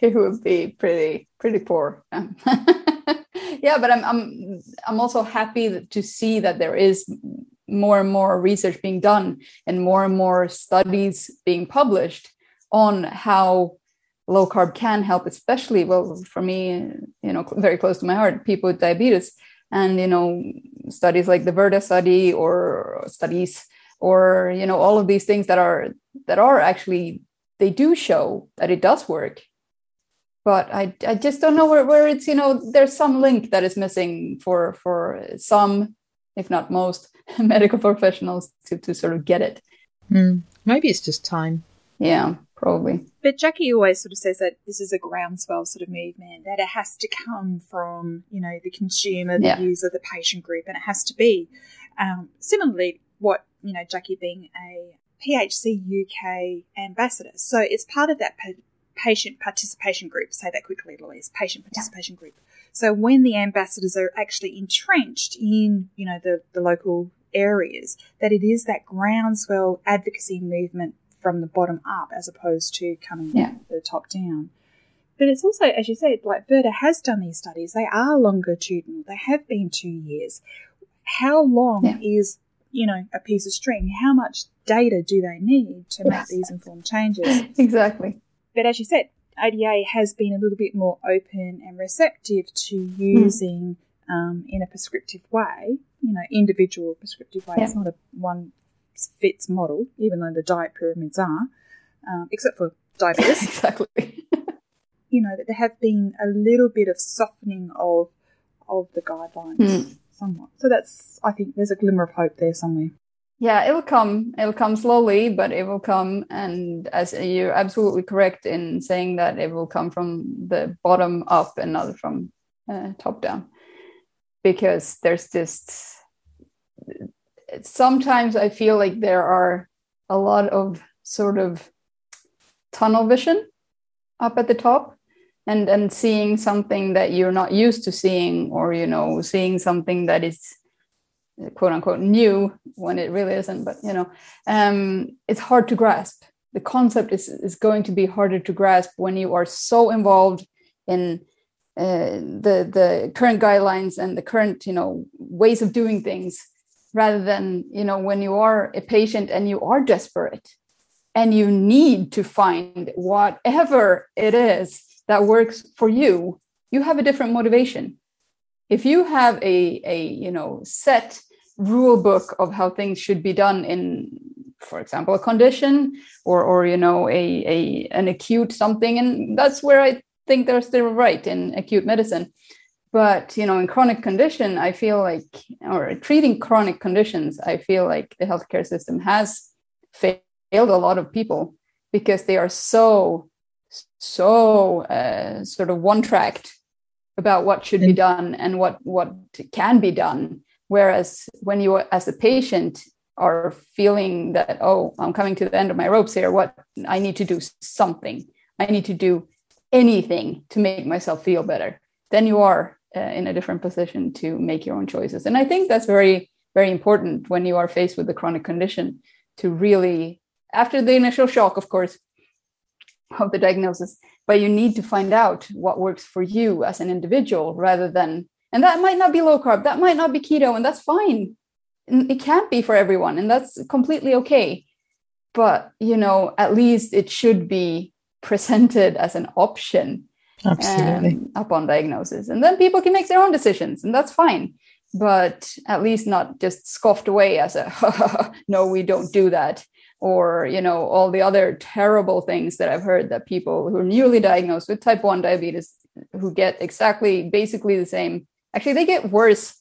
It would be pretty, pretty poor. Yeah, but I'm, I'm, I'm also happy to see that there is more and more research being done and more and more studies being published on how low carb can help, especially, well, for me, you know, very close to my heart, people with diabetes, and, you know, studies like the Virta study or studies or, you know, all of these things that are, that are actually, they do show that it does work. But I, I just don't know where, where it's, you know, there's some link that is missing for, for some, if not most, medical professionals to, to sort of get it. Mm. Maybe it's just time. Yeah, probably. But Jackie always sort of says that this is a groundswell sort of movement, that it has to come from, you know, the consumer, the yeah. user, the patient group, and it has to be. Um, similarly, what, you know, Jackie being a P H C U K ambassador. So it's part of that pa- patient participation group. Say that quickly, Louise, patient participation yeah. group. So when the ambassadors are actually entrenched in, you know, the, the local areas, that it is that groundswell advocacy movement from the bottom up as opposed to coming yeah. from the top down. But it's also, as you said, like Virta has done these studies. They are longitudinal. They have been two years. How long yeah. is, you know, a piece of string? How much data do they need to yes. make these informed changes? Exactly. But as you said, A D A has been a little bit more open and receptive to using mm. um, in a prescriptive way, you know, individual prescriptive way. Yeah. It's not a one fits model, even though the diet pyramids are, um, except for diabetes. Exactly. You know, that there have been a little bit of softening of of the guidelines mm. somewhat. So that's, I think, there's a glimmer of hope there somewhere. Yeah, it will come. It will come slowly, but it will come. And as you're absolutely correct in saying that it will come from the bottom up and not from uh, top down, because there's just sometimes I feel like there are a lot of sort of tunnel vision up at the top, and and seeing something that you're not used to seeing, or, you know, seeing something that is quote unquote new when it really isn't. But, you know, um, it's hard to grasp. The concept is, is going to be harder to grasp when you are so involved in uh, the, the current guidelines and the current, you know, ways of doing things, rather than, you know, when you are a patient and you are desperate and you need to find whatever it is that works for you, you have a different motivation. If you have a, a, you know, set rule book of how things should be done in, for example, a condition or, or, you know, a, a, an acute something, and that's where I think they're still right in acute medicine. But, you know, in chronic condition, I feel like, or treating chronic conditions, I feel like the healthcare system has failed a lot of people because they are so, so uh, sort of one-tracked about what should be done and what, what can be done. Whereas when you, as a patient, are feeling that, oh, I'm coming to the end of my ropes here, what I need to do something. I need to do anything to make myself feel better. Then you are Uh, in a different position to make your own choices. And I think that's very, very important when you are faced with a chronic condition to really, after the initial shock, of course, of the diagnosis, but you need to find out what works for you as an individual rather than, and that might not be low carb, that might not be keto, and that's fine. It can't be for everyone, and that's completely okay. But, you know, at least it should be presented as an option. Absolutely. Um, upon diagnosis, and then people can make their own decisions, and that's fine, but at least not just scoffed away as a no, we don't do that, or, you know, all the other terrible things that I've heard that people who are newly diagnosed with type one diabetes, who get exactly basically the same, actually they get worse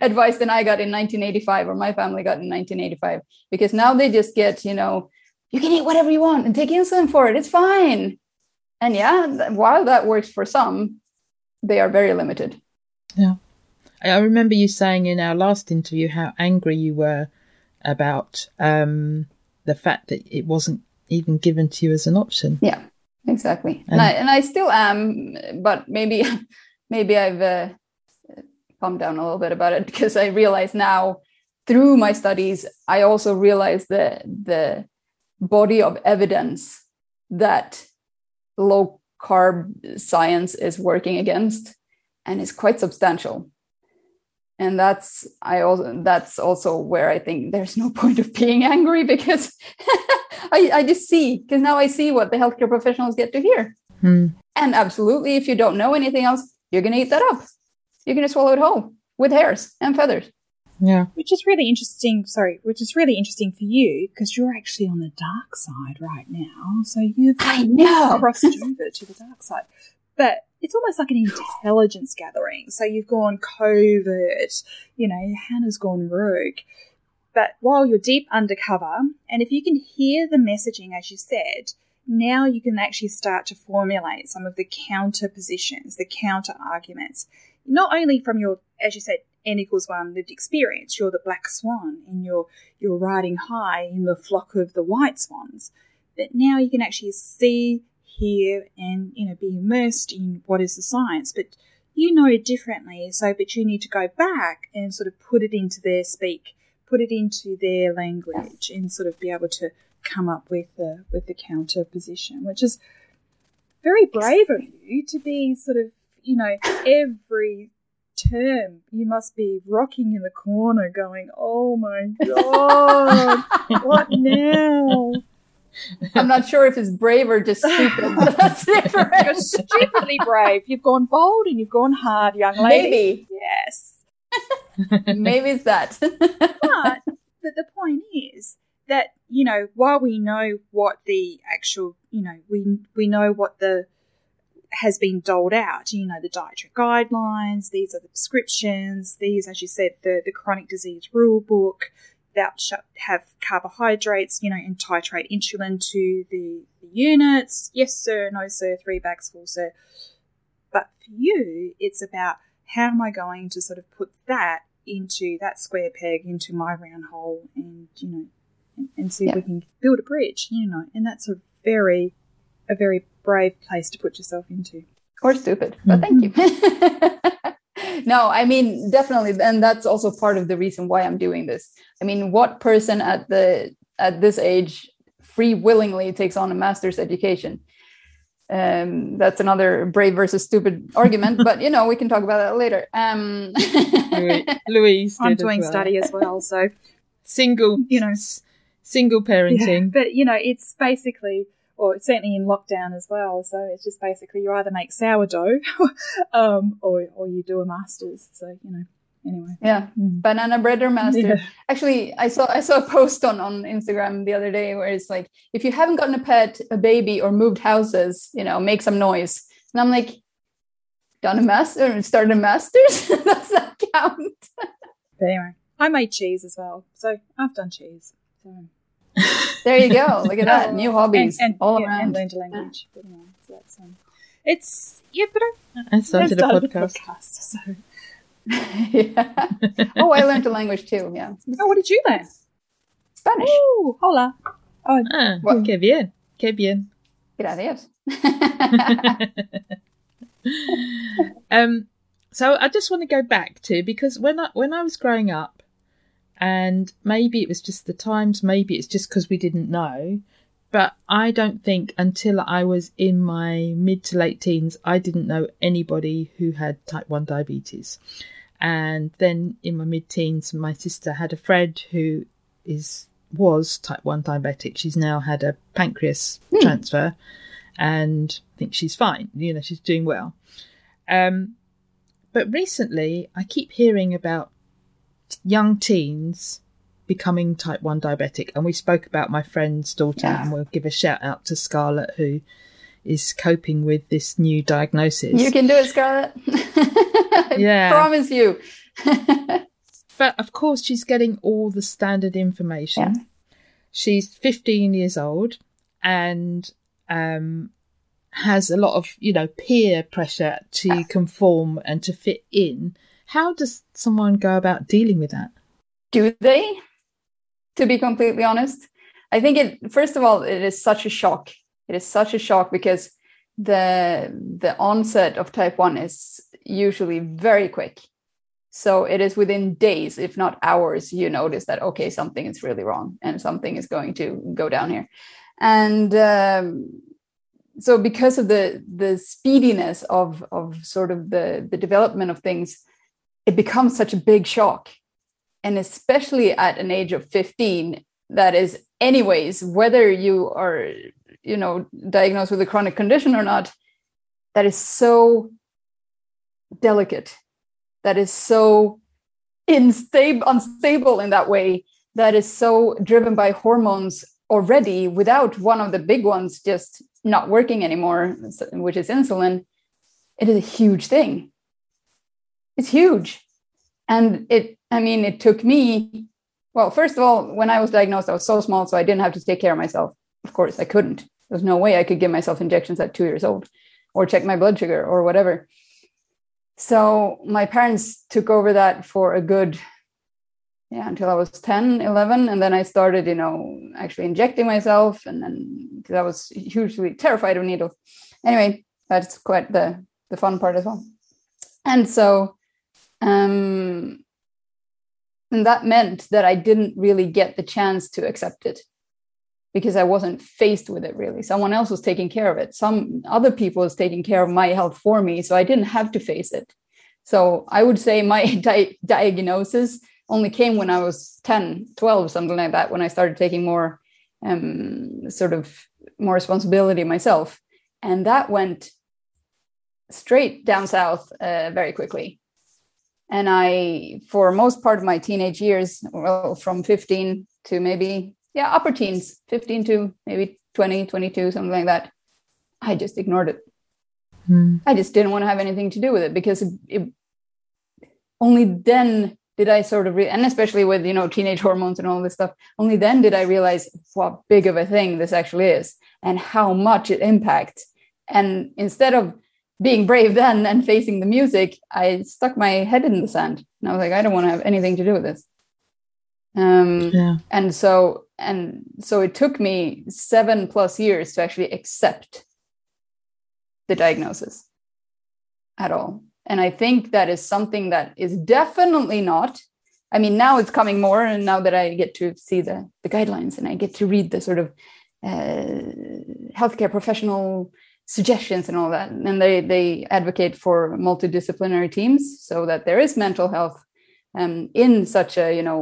advice than I got in nineteen eighty-five, or my family got in nineteen eighty-five, because now they just get, you know, you can eat whatever you want and take insulin for it, it's fine. And yeah, while that works for some, they are very limited. Yeah. I remember you saying in our last interview how angry you were about um, the fact that it wasn't even given to you as an option. Yeah, exactly. And, and, I, and I still am, but maybe maybe I've uh, calmed down a little bit about it, because I realize now through my studies, I also realize the the body of evidence that low carb science is working against, and is quite substantial. And that's I also that's also where I think there's no point of being angry, because I, I just see because now I see what the healthcare professionals get to hear. Hmm. And absolutely, if you don't know anything else, you're gonna eat that up. You're gonna swallow it whole with hairs and feathers. Yeah. Which is really interesting, sorry, which is really interesting for you because you're actually on the dark side right now. So you've I know. crossed over to the dark side. But it's almost like an intelligence gathering. So you've gone covert, you know, Hannah's gone rogue. But while you're deep undercover, and if you can hear the messaging, as you said, now you can actually start to formulate some of the counter positions, the counter arguments, not only from your, as you said, N equals one lived experience. You're the black swan and you're, you're riding high in the flock of the white swans. But now you can actually see, hear, and, you know, be immersed in what is the science. But you know it differently, so but you need to go back and sort of put it into their speak, put it into their language and sort of be able to come up with the, with the counter position, which is very brave of you to be sort of, you know, every term you must be rocking in the corner going, oh, my God, what now? I'm not sure if it's brave or just stupid. But that's different. You're stupidly brave. You've gone bold and you've gone hard, young lady. Maybe. Yes. Maybe it's that. but, but the point is that, you know, while we know what the actual, you know, we we know what the has been doled out, you know, the dietary guidelines, these are the prescriptions, these, as you said, the, the chronic disease rule book, that sh- have carbohydrates, you know, and titrate insulin to the, the units. Yes, sir, no, sir, three bags full, sir. But for you, it's about, how am I going to sort of put that into that square peg, into my round hole, and, you know, and, and see yeah. if we can build a bridge, you know, and that's a very, a very brave place to put yourself into. Or stupid, but mm-hmm. thank you. No, I mean, definitely. And that's also part of the reason why I'm doing this. I mean, what person at the, at this age free willingly takes on a master's education? Um, that's another brave versus stupid argument, but you know, we can talk about that later. Um, Louise, I'm doing as well. study as well, so single, you know, single parenting. Yeah, but you know, it's basically, or it's certainly in lockdown as well. So it's just basically you either make sourdough, um, or or you do a master's. So you know, anyway, yeah, mm. banana bread or master. Yeah. Actually, I saw I saw a post on, on Instagram the other day where it's like, if you haven't gotten a pet, a baby, or moved houses, you know, make some noise. And I'm like, done a master, started a master's. Does that count? But anyway, I made cheese as well, so I've done cheese. So. There you go. Look at that, new hobbies and, and, all yeah, around. And learned a language. Yeah. But anyway, so that's um, it's yeah, but I, I started, I started a podcast. A podcast so. Yeah. Oh, I learned a language too. Yeah. Oh, what did you learn? Spanish. Ooh, hola. Oh, ah, well, qué bien. Qué bien. Gracias. um. So I just want to go back to, because when I when I was growing up, and maybe it was just the times, maybe it's just because we didn't know, but I don't think until I was in my mid to late teens, I didn't know anybody who had type one diabetes. And then in my mid-teens, my sister had a friend who is was type one diabetic. She's now had a pancreas mm. transfer and I think she's fine. You know, she's doing well. Um, but recently, I keep hearing about young teens becoming type one diabetic. And we spoke about my friend's daughter yeah. and we'll give a shout out to Scarlett, who is coping with this new diagnosis. You can do it, Scarlett. Yeah. I promise you. But of course, she's getting all the standard information. Yeah. She's fifteen years old and um, has a lot of, you know, peer pressure to yeah. conform and to fit in. How does someone go about dealing with that? Do they? To be completely honest, I think it, first of all, it is such a shock. It is such a shock because the the onset of type one is usually very quick. So it is within days, if not hours, you notice that, okay, something is really wrong and something is going to go down here. And um, so because of the the speediness of, of sort of the, the development of things, it becomes such a big shock. And especially at an age of fifteen, that is anyways, whether you are, you know, diagnosed with a chronic condition or not, that is so delicate. That is so instab- unstable in that way, that is so driven by hormones already, without one of the big ones just not working anymore, which is insulin, it is a huge thing. It's huge. And it, I mean, it took me, well, first of all, when I was diagnosed, I was so small, so I didn't have to take care of myself. Of course, I couldn't. There's no way I could give myself injections at two years old or check my blood sugar or whatever. So my parents took over that for a good, yeah, until I was ten, eleven. And then I started, you know, actually injecting myself. And then, because I was hugely terrified of needles. Anyway, that's quite the, the fun part as well. And so, um, and that meant that I didn't really get the chance to accept it, because I wasn't faced with it really. Someone else was taking care of it. Some other people was taking care of my health for me, so I didn't have to face it. So I would say my di- diagnosis only came when I was ten, twelve, something like that, when I started taking more um, sort of more responsibility myself. And that went straight down south uh, very quickly. And I, for most part of my teenage years, well, from fifteen to maybe... yeah, upper teens, fifteen to maybe twenty, twenty-two, something like that, I just ignored it. Mm. I just didn't want to have anything to do with it, because it, it, only then did I sort of, re- and especially with, you know, teenage hormones and all this stuff, only then did I realize what big of a thing this actually is and how much it impacts. And instead of being brave then and facing the music, I stuck my head in the sand. And I was like, I don't want to have anything to do with this. Um, yeah. And so, and so it took me seven plus years to actually accept the diagnosis at all. And I think that is something that is definitely not, I mean, now it's coming more, and now that I get to see the, the guidelines and I get to read the sort of uh, healthcare professional suggestions and all that. And they, they advocate for multidisciplinary teams so that there is mental health Um, in such a, you know,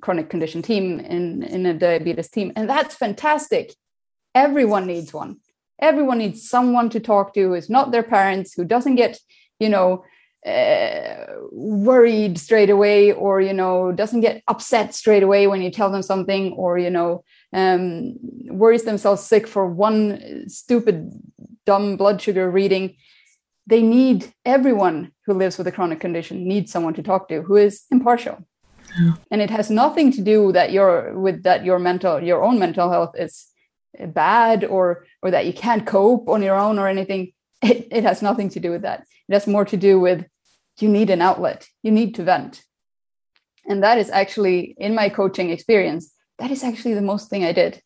chronic condition team, in, in a diabetes team. And that's fantastic. Everyone needs one. Everyone needs someone to talk to who is not their parents, who doesn't get, you know, uh, worried straight away, or, you know, doesn't get upset straight away when you tell them something, or, you know, um, worries themselves sick for one stupid, dumb blood sugar reading. They need, everyone who lives with a chronic condition needs someone to talk to who is impartial. Yeah. And it has nothing to do that your with that your mental your own mental health is bad, or or that you can't cope on your own or anything. It, it has nothing to do with that. It has more to do with, you need an outlet. You need to vent. And that is actually, in my coaching experience, that is actually the most thing I did.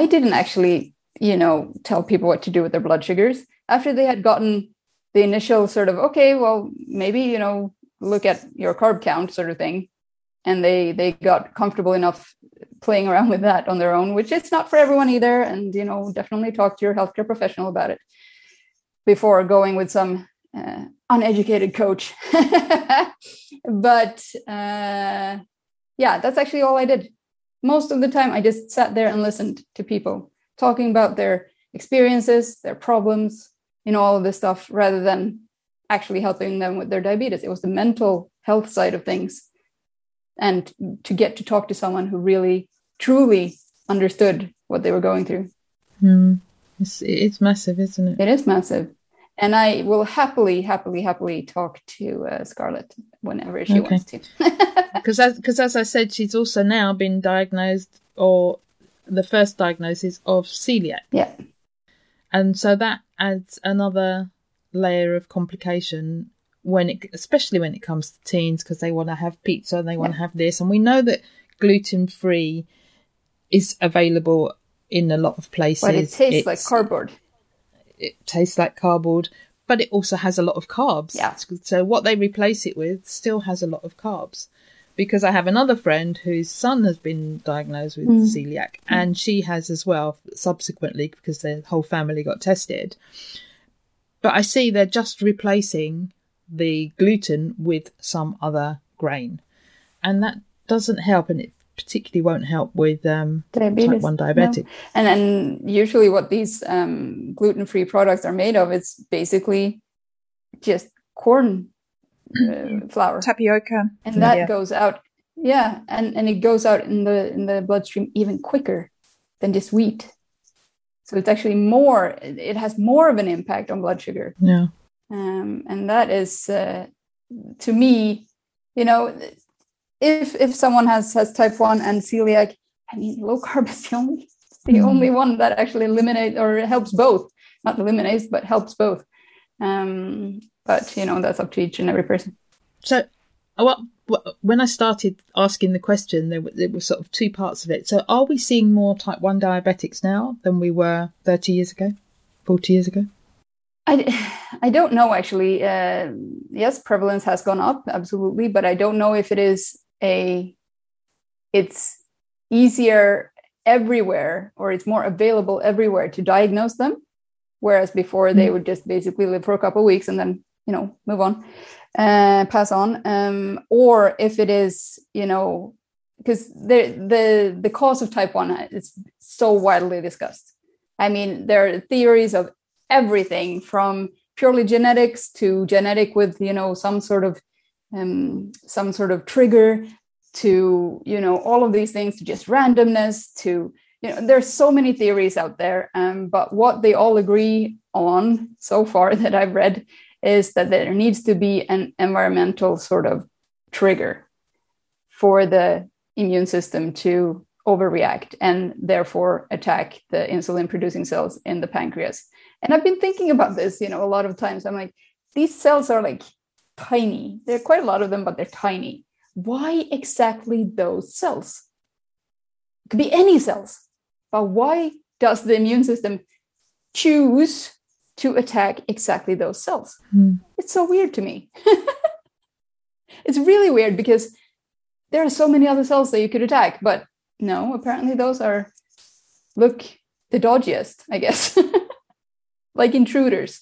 I didn't actually, you know, tell people what to do with their blood sugars after they had gotten the initial sort of, okay, well, maybe, you know, look at your carb count sort of thing. And they they got comfortable enough playing around with that on their own, which it's not for everyone either. And, you know, definitely talk to your healthcare professional about it before going with some uh, uneducated coach. But uh, yeah, that's actually all I did. Most of the time, I just sat there and listened to people talking about their experiences, their problems, you know, all of this stuff, rather than actually helping them with their diabetes. It was the mental health side of things. And to get to talk to someone who really, truly understood what they were going through. Mm. It's, it's massive, isn't it? It is massive. And I will happily, happily, happily talk to uh, Scarlett whenever she okay. wants to. Because as, as I said, she's also now been diagnosed, or the first diagnosis, of celiac. Yeah. And so that adds another layer of complication, when it, especially when it comes to teens, because they want to have pizza and they want to yeah. have this. And we know that gluten-free is available in a lot of places. But it tastes it's, like cardboard. It tastes like cardboard, but it also has a lot of carbs. Yeah. So what they replace it with still has a lot of carbs. Because I have another friend whose son has been diagnosed with mm. celiac, and mm. she has as well subsequently, because their whole family got tested. But I see they're just replacing the gluten with some other grain, and that doesn't help, and it particularly won't help with um, diabetes. Type one diabetic. No. And and usually what these um, gluten-free products are made of, it's basically just corn uh, flour, tapioca, and that yeah. goes out. Yeah, and, and it goes out in the in the bloodstream even quicker than just wheat. So it's actually more. It has more of an impact on blood sugar. Yeah, um, and that is uh, to me, you know, if if someone has has type one and celiac, I mean, low carb is the only the mm. only one that actually eliminates or helps both. Not eliminates, but helps both. Um, but you know, that's up to each and every person. So, well, when I started asking the question, there were, there were sort of two parts of it. So, are we seeing more type one diabetics now than we were thirty years ago, forty years ago? I, I don't know actually. Uh, yes, prevalence has gone up, absolutely, but I don't know if it is a. It's easier everywhere, or it's more available everywhere to diagnose them. Whereas before they would just basically live for a couple of weeks and then, you know, move on, uh, pass on. Um, or if it is, you know, because the, the the cause of type one is so widely discussed. I mean, there are theories of everything from purely genetics to genetic with, you know, some sort of um, some sort of trigger to, you know, all of these things, to just randomness to. You know, there's so many theories out there, um, but what they all agree on so far that I've read is that there needs to be an environmental sort of trigger for the immune system to overreact and therefore attack the insulin-producing cells in the pancreas. And I've been thinking about this, you know, a lot of times. I'm like, these cells are like tiny. There are quite a lot of them, but they're tiny. Why exactly those cells? It could be any cells. But why does the immune system choose to attack exactly those cells? Mm. It's so weird to me. It's really weird because there are so many other cells that you could attack. But no, apparently those are, look, the dodgiest, I guess. Like intruders.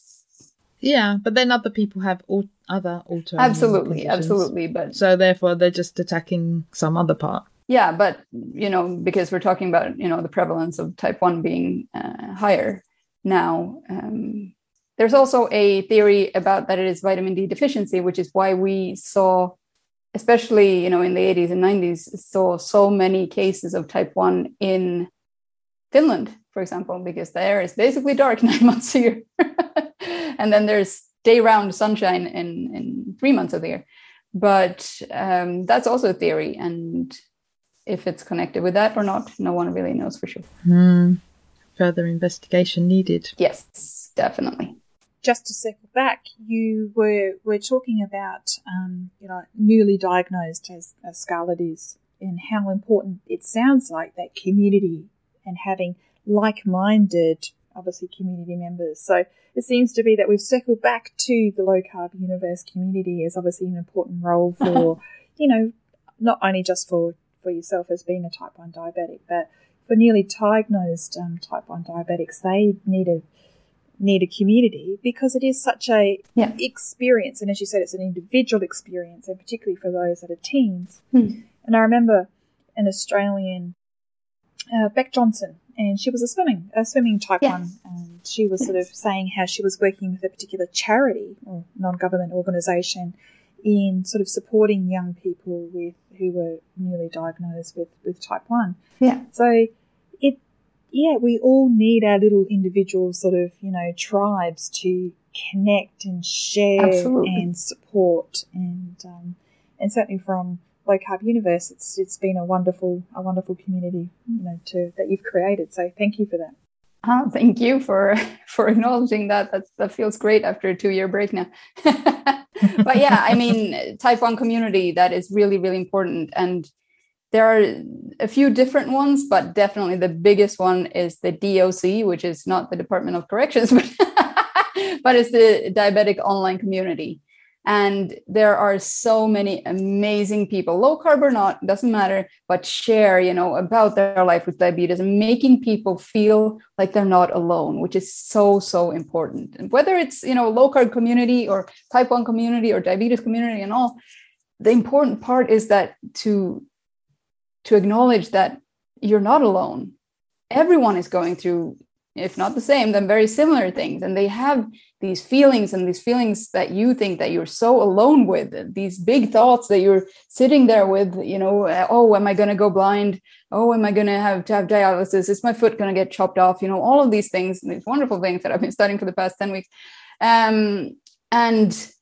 Yeah, but then other people have all other autoimmune Absolutely, conditions. absolutely. But so therefore they're just attacking some other part. Yeah, but, you know, because we're talking about, you know, the prevalence of type one being uh, higher now. Um, there's also a theory about that it is vitamin D deficiency, which is why we saw, especially, you know, in the eighties and nineties, saw so many cases of type one in Finland, for example, because there is basically dark nine months a year. And then there's day-round sunshine in, in three months of the year. But um, that's also a theory. And if it's connected with that or not, no one really knows for sure. Mm. Further investigation needed. Yes, definitely. Just to circle back, you were were talking about um, you know, newly diagnosed as, as Scarlett is, and how important it sounds like that community and having like-minded, obviously, community members. So it seems to be that we've circled back to the Low Carb Universe community as obviously an important role for, you know, not only just for for yourself as being a type one diabetic, but for newly diagnosed um, type one diabetics, they need a need a community because it is such a yeah. experience, and as you said, it's an individual experience, and particularly for those that are teens. Hmm. And I remember an Australian, uh, Beck Johnson, and she was a swimming a swimming type yes. one, and she was yes. sort of saying how she was working with a particular charity or non-government organisation in sort of supporting young people with who were newly diagnosed with, with type one. Yeah. So it, yeah, we all need our little individual sort of, you know, tribes to connect and share Absolutely. and support. And um, and certainly from Low Carb Universe, it's it's been a wonderful a wonderful community, you know, to that you've created. So thank you for that. Oh, thank you for for acknowledging that. That that feels great after a two year break now. But yeah, I mean, type one community, that is really, really important. And there are a few different ones, but definitely the biggest one is the D O C, which is not the Department of Corrections, but, but it's the Diabetic Online Community. And there are so many amazing people, low carb or not, doesn't matter, but share, you know, about their life with diabetes and making people feel like they're not alone, which is so, so important. And whether it's, you know, low carb community or type one community or diabetes community and all, the important part is that to, to acknowledge that you're not alone. Everyone is going through if not the same, then very similar things. And they have these feelings and these feelings that you think that you're so alone with, these big thoughts that you're sitting there with, you know, oh, am I going to go blind? Oh, am I going to have to have dialysis? Is my foot going to get chopped off? You know, all of these things, these wonderful things that I've been studying for the past ten weeks. Um, and,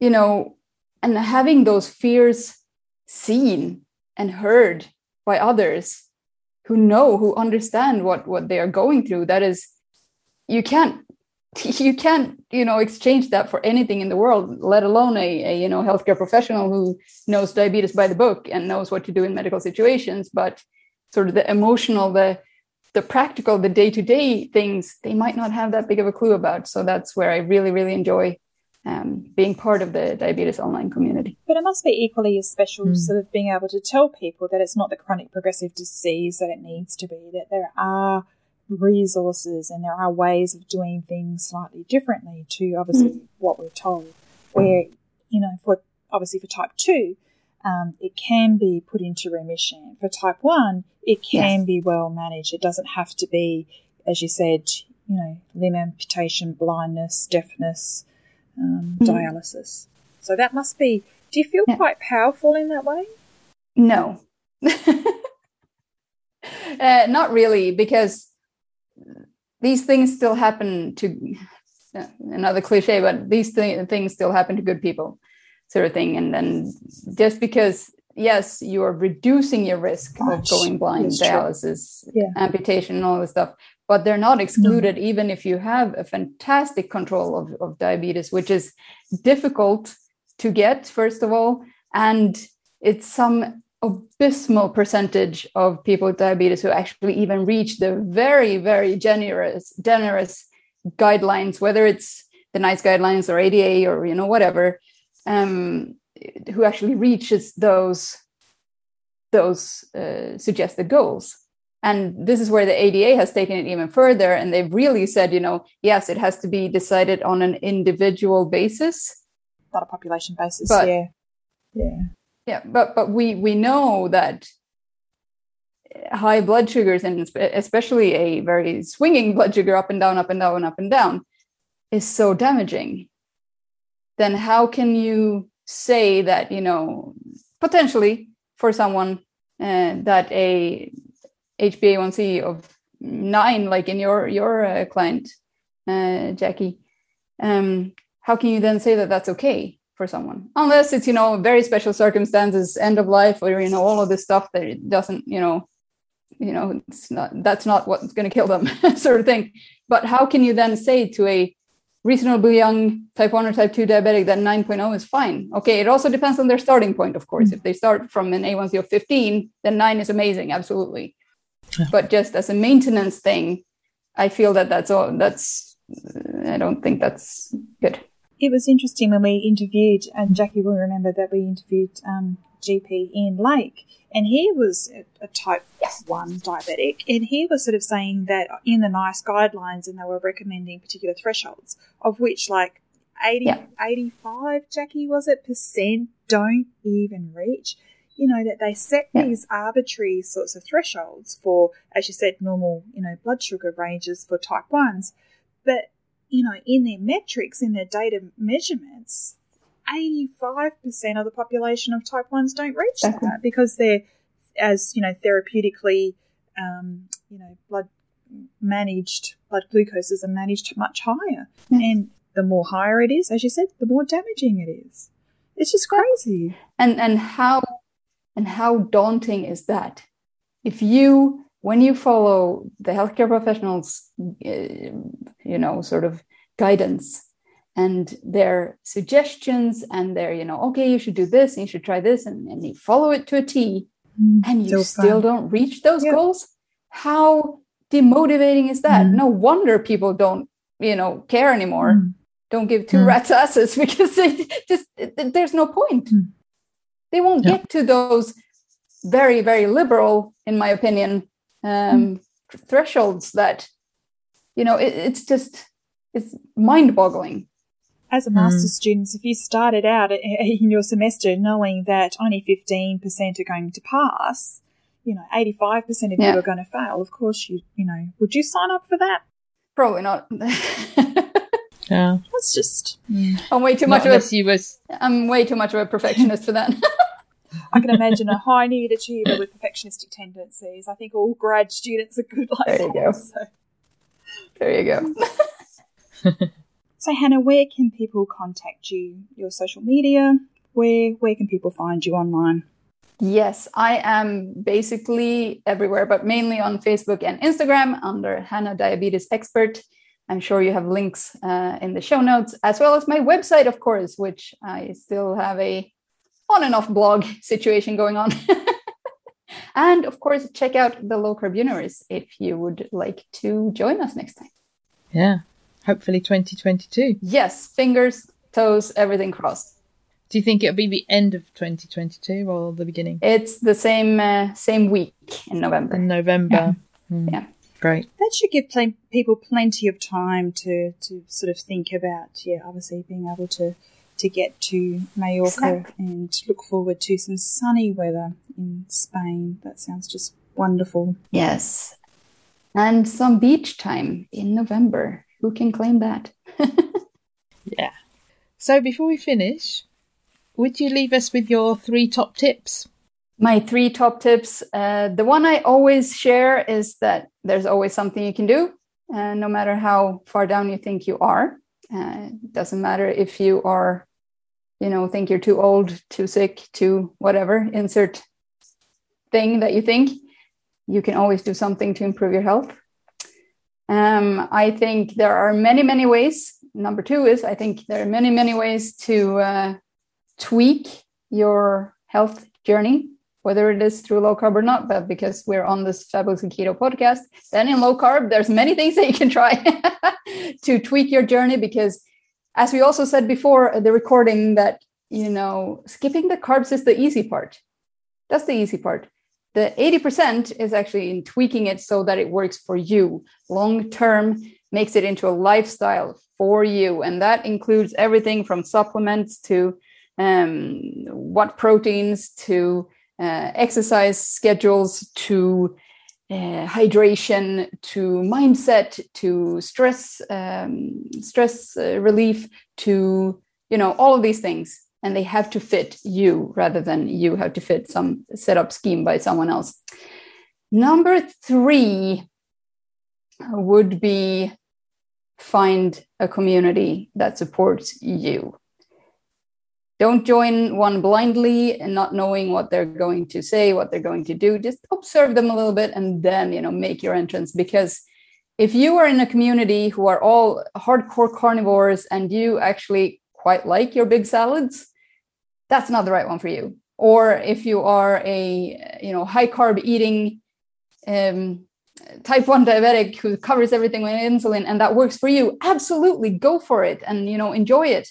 you know, and having those fears seen and heard by others who know, who understand what, what they are going through, that is, you can't, you can't, you know, exchange that for anything in the world, let alone a, a, you know, healthcare professional who knows diabetes by the book and knows what to do in medical situations. But sort of the emotional, the, the practical, the day-to-day things, they might not have that big of a clue about. So that's where I really, really enjoy Um, being part of the diabetes online community. But it must be equally as special, mm. sort of being able to tell people that it's not the chronic progressive disease that it needs to be, that there are resources and there are ways of doing things slightly differently to obviously mm. what we're told, where, you know, for obviously for type two, um, it can be put into remission. For type one, it can yes. be well managed. It doesn't have to be, as you said, you know, limb amputation, blindness, deafness, Um, mm. dialysis. So that must be, do you feel yeah. quite powerful in that way? No. uh, not really, because these things still happen to, uh, another cliche, but these th- things still happen to good people, sort of thing. And then just because, yes, you are reducing your risk Gosh, of going blind, dialysis, yeah. amputation, and all this stuff, but they're not excluded, mm. even if you have a fantastic control of, of diabetes, which is difficult to get, first of all. And it's some abysmal percentage of people with diabetes who actually even reach the very, very generous, generous guidelines, whether it's the NICE guidelines or A D A or, you know, whatever, um, who actually reaches those, those uh, suggested goals. And this is where the A D A has taken it even further. And they've really said, you know, yes, it has to be decided on an individual basis. Not a population basis, but, yeah. Yeah. Yeah, but but we, we know that high blood sugars, and especially a very swinging blood sugar up and down, up and down, up and down, is so damaging. Then how can you say that, you know, potentially for someone uh, that a... H b A one c of nine, like in your your uh, client, uh, Jackie, um, how can you then say that that's okay for someone? Unless it's, you know, very special circumstances, end of life, or, you know, all of this stuff that it doesn't, you know, you know, it's not, that's not what's going to kill them sort of thing. But how can you then say to a reasonably young type one or type two diabetic that nine point oh is fine? Okay, it also depends on their starting point, of course. Mm-hmm. If they start from an A one c of fifteen, then nine is amazing, absolutely. But just as a maintenance thing, I feel that that's all. That's I don't think that's good. It was interesting when we interviewed, and Jackie will remember that we interviewed um, G P Ian Lake, and he was a, a type yes. one diabetic, and he was sort of saying that in the NICE guidelines, and they were recommending particular thresholds, of which like eighty, yeah. eighty-five, Jackie was it percent don't even reach. You know, that they set yeah. these arbitrary sorts of thresholds for, as you said, normal, you know, blood sugar ranges for type ones. But, you know, in their metrics, in their data measurements, eighty-five percent of the population of type ones don't reach okay. that because they're, as, you know, therapeutically, um, you know, blood managed, blood glucoses are managed much higher. Yeah. And the more higher it is, as you said, the more damaging it is. It's just crazy. And and how... And how daunting is that? If you, when you follow the healthcare professionals, you know, sort of guidance and their suggestions and their, you know, okay, you should do this and you should try this, and, and you follow it to a T, and you so still don't reach those yeah. goals, how demotivating is that? Mm. No wonder people don't, you know, care anymore. Mm. Don't give two mm. rats' asses, because they just, there's no point. Mm. They won't yeah. get to those very, very liberal, in my opinion, um, mm. thresholds that, you know, it, it's just, it's mind-boggling. As a master's mm. student, if you started out in your semester knowing that only fifteen percent are going to pass, you know, eighty-five percent of yeah. you are going to fail, of course, you you know, would you sign up for that? Probably not. Yeah, that's just. Yeah. I'm way too much not of a. Was... I'm way too much of a perfectionist for that. I can imagine a high need achiever with perfectionistic tendencies. I think all grad students are good like that. There you go. So. There you go. So, Hannah, where can people contact you? Your social media? Where where can people find you online? Yes, I am basically everywhere, but mainly on Facebook and Instagram under Hannah Diabetes Expert. I'm sure you have links uh, in the show notes, as well as my website, of course, which I still have a on and off blog situation going on. And of course, check out the Low Carb Universe if you would like to join us next time. Yeah, hopefully twenty twenty-two. Yes, fingers, toes, everything crossed. Do you think it'll be the end of twenty twenty-two or the beginning? It's the same uh, same week in November. In November. Yeah. Mm. Yeah. Great. That should give pl- people plenty of time to, to sort of think about, yeah, obviously being able to, to get to Mallorca exactly. And look forward to some sunny weather in Spain. That sounds just wonderful. Yes. And some beach time in November. Who can claim that? Yeah. So before we finish... would you leave us with your three top tips? My three top tips. Uh, the one I always share is that there's always something you can do, uh, no matter how far down you think you are. Uh, it doesn't matter if you are, you know, think you're too old, too sick, too whatever, insert thing that you think. You can always do something to improve your health. Um, I think there are many, many ways. Number two is I think there are many, many ways to... Uh, tweak your health journey, whether it is through low carb or not, but because we're on this Fabulously Keto podcast, then in low carb, there's many things that you can try to tweak your journey. Because as we also said before, the recording that, you know, skipping the carbs is the easy part. That's the easy part. The eighty percent is actually in tweaking it so that it works for you long-term, makes it into a lifestyle for you. And that includes everything from supplements to Um, what proteins to uh, exercise schedules to uh, hydration to mindset to stress um, stress uh, relief to, you know, all of these things, and they have to fit you rather than you have to fit some set up scheme by someone else. Number three would be find a community that supports you. Don't join one blindly and not knowing what they're going to say, what they're going to do. Just observe them a little bit and then, you know, make your entrance. Because if you are in a community who are all hardcore carnivores and you actually quite like your big salads, that's not the right one for you. Or if you are a, you know, high carb eating um, type one diabetic who covers everything with insulin and that works for you, absolutely go for it and, you know, enjoy it.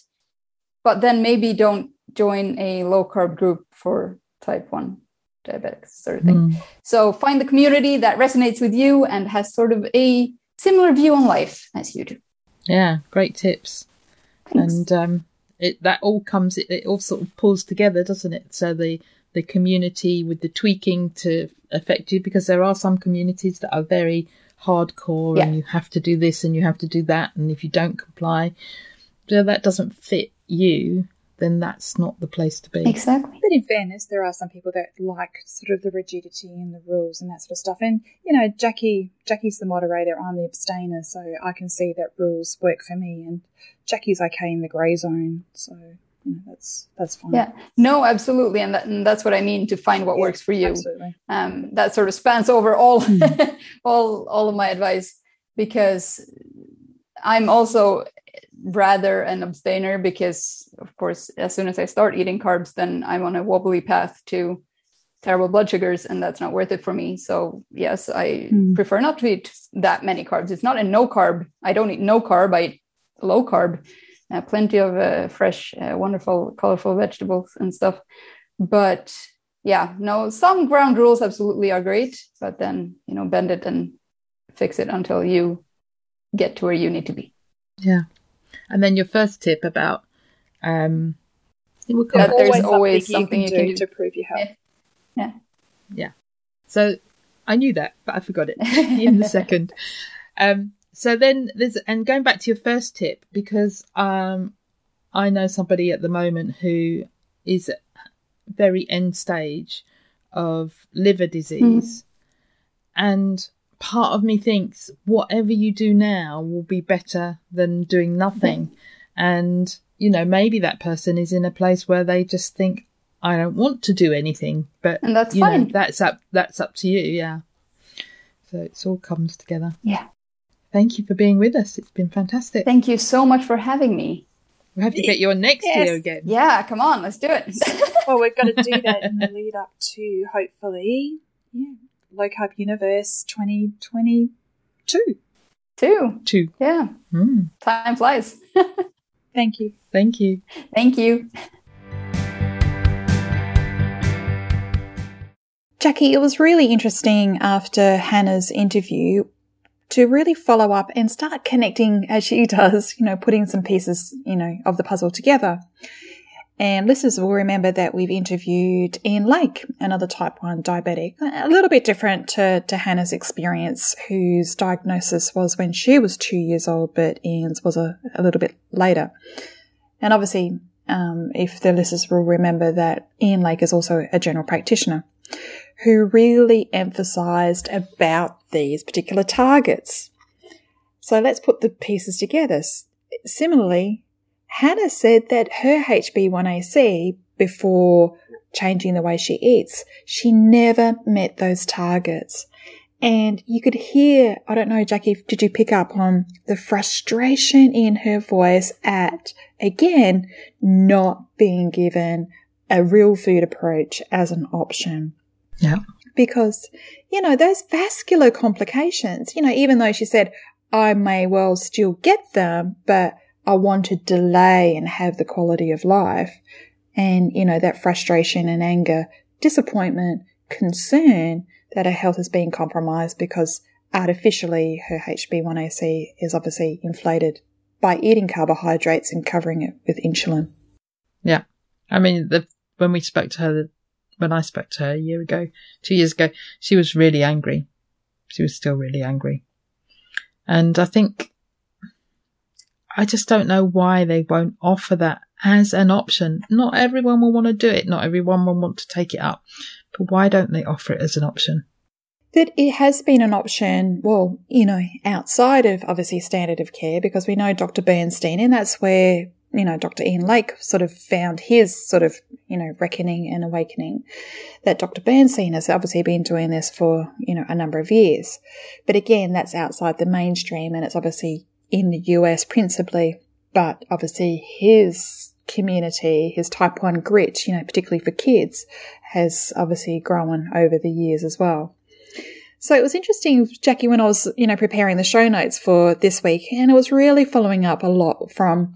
But then maybe don't join a low-carb group for type one diabetics sort of thing. Mm. So find the community that resonates with you and has sort of a similar view on life as you do. Yeah, great tips. Thanks. And um, it, that all comes, it, it all sort of pulls together, doesn't it? So the, the community with the tweaking to affect you, because there are some communities that are very hardcore yeah. and you have to do this and you have to do that. And if you don't comply, so that doesn't fit you, then that's not the place to be. Exactly. But in fairness, there are some people that like sort of the rigidity and the rules and that sort of stuff. And, you know, Jackie, Jackie's the moderator, I'm the abstainer, so I can see that rules work for me. And Jackie's okay in the grey zone, so, you know, that's that's fine. Yeah, no, absolutely. And, that, and that's what I mean, to find what yeah, works for you. Absolutely. Um, that sort of spans over all, mm. all, all of my advice, because I'm also... rather an abstainer, because of course as soon as I start eating carbs, then I'm on a wobbly path to terrible blood sugars, and that's not worth it for me. So yes, I mm. prefer not to eat that many carbs. It's not a no carb. I don't eat no carb. I eat low carb, uh, plenty of uh, fresh uh, wonderful colorful vegetables and stuff. But yeah, no, some ground rules absolutely are great, but then, you know, bend it and fix it until you get to where you need to be. Yeah. And then your first tip about um, that there's always something you can do to improve your health. Yeah. Yeah. So I knew that, but I forgot it in the second. Um, So then there's, and going back to your first tip, because um, I know somebody at the moment who is at very end stage of liver disease. Mm-hmm. And part of me thinks whatever you do now will be better than doing nothing. Mm-hmm. And, you know, maybe that person is in a place where they just think, I don't want to do anything. But and that's you fine. Know, that's up, that's up to you, yeah. So it all comes together. Yeah. Thank you for being with us. It's been fantastic. Thank you so much for having me. We have to get you on next yes. video again. Yeah, come on, let's do it. Well, we're going to do that in the lead up to, hopefully, yeah, Low Carb Universe twenty twenty-two. Two. Two. Yeah. Mm. Time flies. Thank you. Thank you. Thank you. Jackie, it was really interesting after Hannah's interview to really follow up and start connecting as she does, you know, putting some pieces, you know, of the puzzle together. And listeners will remember that we've interviewed Ian Lake, another type one diabetic, a little bit different to, to Hannah's experience, whose diagnosis was when she was two years old, but Ian's was a, a little bit later. And obviously, um, if the listeners will remember that Ian Lake is also a general practitioner, who really emphasized about these particular targets. So let's put the pieces together. Similarly, Hannah said that her H b A one c, before changing the way she eats, she never met those targets. And you could hear, I don't know, Jackie, did you pick up on the frustration in her voice at, again, not being given a real food approach as an option? Yeah. Because, you know, those vascular complications, you know, even though she said, I may well still get them, but I want to delay and have the quality of life. And, you know, that frustration and anger, disappointment, concern that her health is being compromised because artificially her H b A one c is obviously inflated by eating carbohydrates and covering it with insulin. Yeah. I mean, the, when we spoke to her, the, when I spoke to her a year ago, two years ago, she was really angry. She was still really angry. And I think, I just don't know why they won't offer that as an option. Not everyone will want to do it. Not everyone will want to take it up. But why don't they offer it as an option? That it has been an option, well, you know, outside of obviously standard of care, because we know Doctor Bernstein, and that's where, you know, Doctor Ian Lake sort of found his sort of, you know, reckoning and awakening, that Doctor Bernstein has obviously been doing this for, you know, a number of years. But again, that's outside the mainstream, and it's obviously in the U S principally, but obviously his community, his type one grit, you know, particularly for kids, has obviously grown over the years as well. So it was interesting, Jackie, when I was, you know, preparing the show notes for this week, and it was really following up a lot from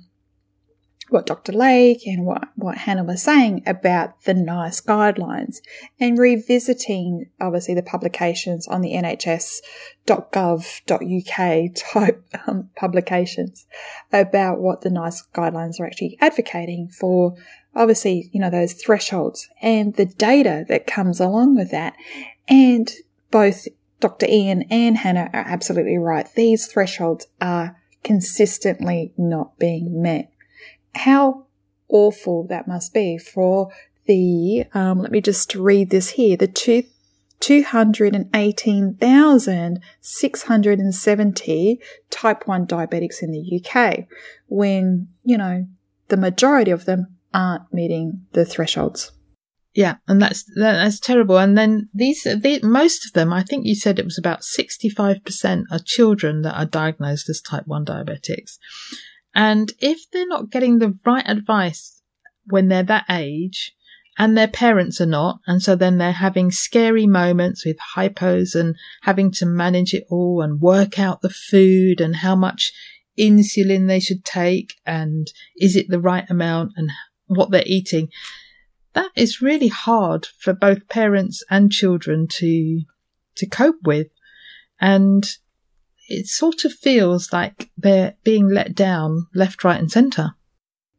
what Doctor Lake and what, what Hannah was saying about the NICE guidelines, and revisiting, obviously, the publications on the N H S dot gov dot U K type um, publications about what the NICE guidelines are actually advocating for, obviously, you know, those thresholds and the data that comes along with that. And both Doctor Ian and Hannah are absolutely right. These thresholds are consistently not being met. How awful that must be for the, um, let me just read this here, the two, two hundred eighteen thousand six hundred seventy type one diabetics in the U K, when, you know, the majority of them aren't meeting the thresholds. Yeah, and that's that's terrible. And then these, the, most of them, I think you said it was about sixty-five percent are children that are diagnosed as type one diabetics. And if they're not getting the right advice when they're that age, and their parents are not, and so then they're having scary moments with hypos and having to manage it all and work out the food and how much insulin they should take and is it the right amount and what they're eating, that is really hard for both parents and children to to cope with. And it sort of feels like they're being let down left, right and centre.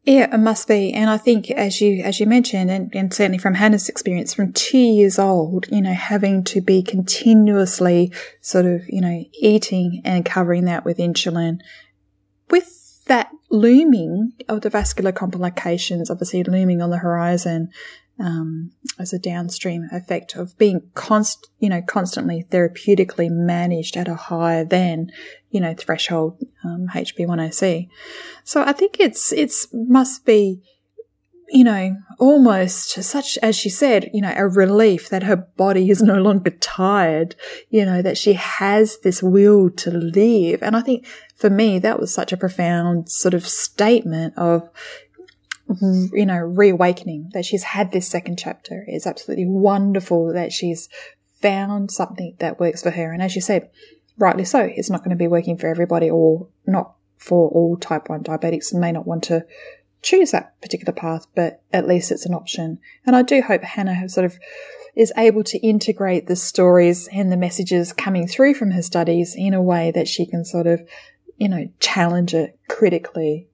Yeah, it must be. And I think, as you as you mentioned, and, and certainly from Hannah's experience, from two years old, you know, having to be continuously sort of, you know, eating and covering that with insulin, with that looming of the vascular complications, obviously looming on the horizon, um, as a downstream effect of being const, you know, constantly therapeutically managed at a higher than, you know, threshold um, H b A one c. So I think it's it's must be, you know, almost such, as she said, you know, a relief that her body is no longer tired, you know, that she has this will to live. And I think for me that was such a profound sort of statement of, you know, reawakening, that she's had this second chapter. It's absolutely wonderful that she's found something that works for her. And as you said, rightly so, it's not going to be working for everybody, or not for all type one diabetics, and may not want to choose that particular path, but at least it's an option. And I do hope Hannah sort of is able to integrate the stories and the messages coming through from her studies in a way that she can sort of, you know, challenge it critically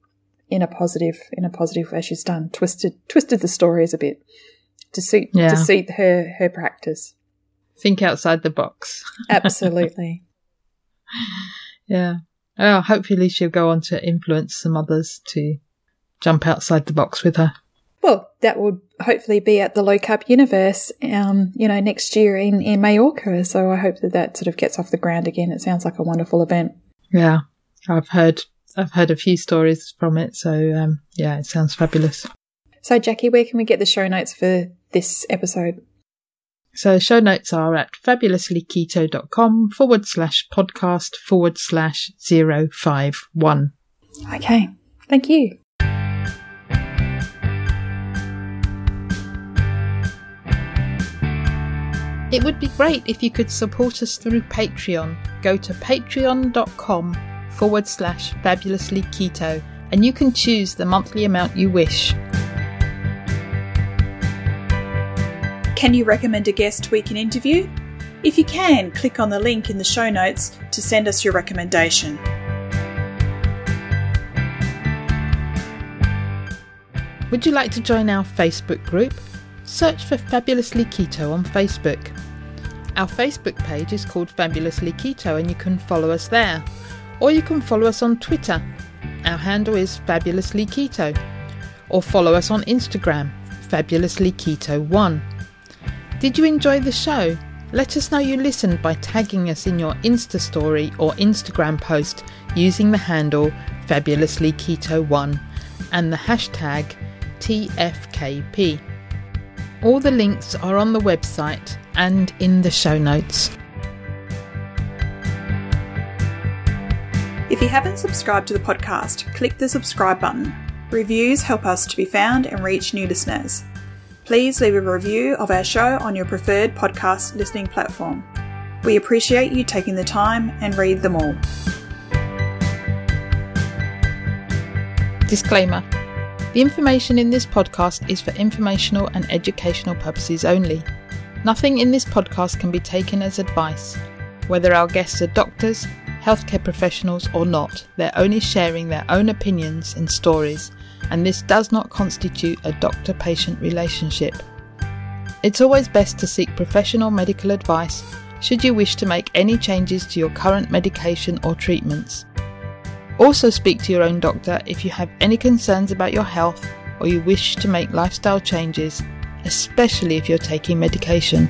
in a positive, in a positive way. She's done, twisted twisted the stories a bit to suit, yeah. to suit her, her practice. Think outside the box. Absolutely. Yeah. Oh, hopefully she'll go on to influence some others to jump outside the box with her. Well, that will hopefully be at the Low Carb Universe, um, you know, next year in, in Mallorca. So I hope that that sort of gets off the ground again. It sounds like a wonderful event. Yeah, I've heard I've heard a few stories from it. So, um, yeah, it sounds fabulous. So, Jackie, where can we get the show notes for this episode? So show notes are at fabulouslyketo.com forward slash podcast forward slash zero five one. Okay, thank you. It would be great if you could support us through Patreon. Go to patreon.com forward slash fabulously keto and you can choose the monthly amount you wish. Can you recommend a guest we can interview? If you can, click on the link in the show notes to send us your recommendation. Would you like to join our Facebook group? Search for Fabulously Keto on Facebook. Our Facebook page is called Fabulously Keto and you can follow us there. Or you can follow us on Twitter. Our handle is Fabulously Keto. Or follow us on Instagram, Fabulously Keto one. Did you enjoy the show? Let us know you listened by tagging us in your Insta story or Instagram post using the handle fabulouslyketo one and the hashtag T F K P. All the links are on the website and in the show notes. If you haven't subscribed to the podcast, click the subscribe button. Reviews help us to be found and reach new listeners. Please leave a review of our show on your preferred podcast listening platform. We appreciate you taking the time and read them all. Disclaimer: the information in this podcast is for informational and educational purposes only. Nothing in this podcast can be taken as advice. Whether our guests are doctors, healthcare professionals or not, they're only sharing their own opinions and stories, and this does not constitute a doctor-patient relationship. It's always best to seek professional medical advice should you wish to make any changes to your current medication or treatments. Also speak to your own doctor if you have any concerns about your health or you wish to make lifestyle changes, especially if you're taking medication.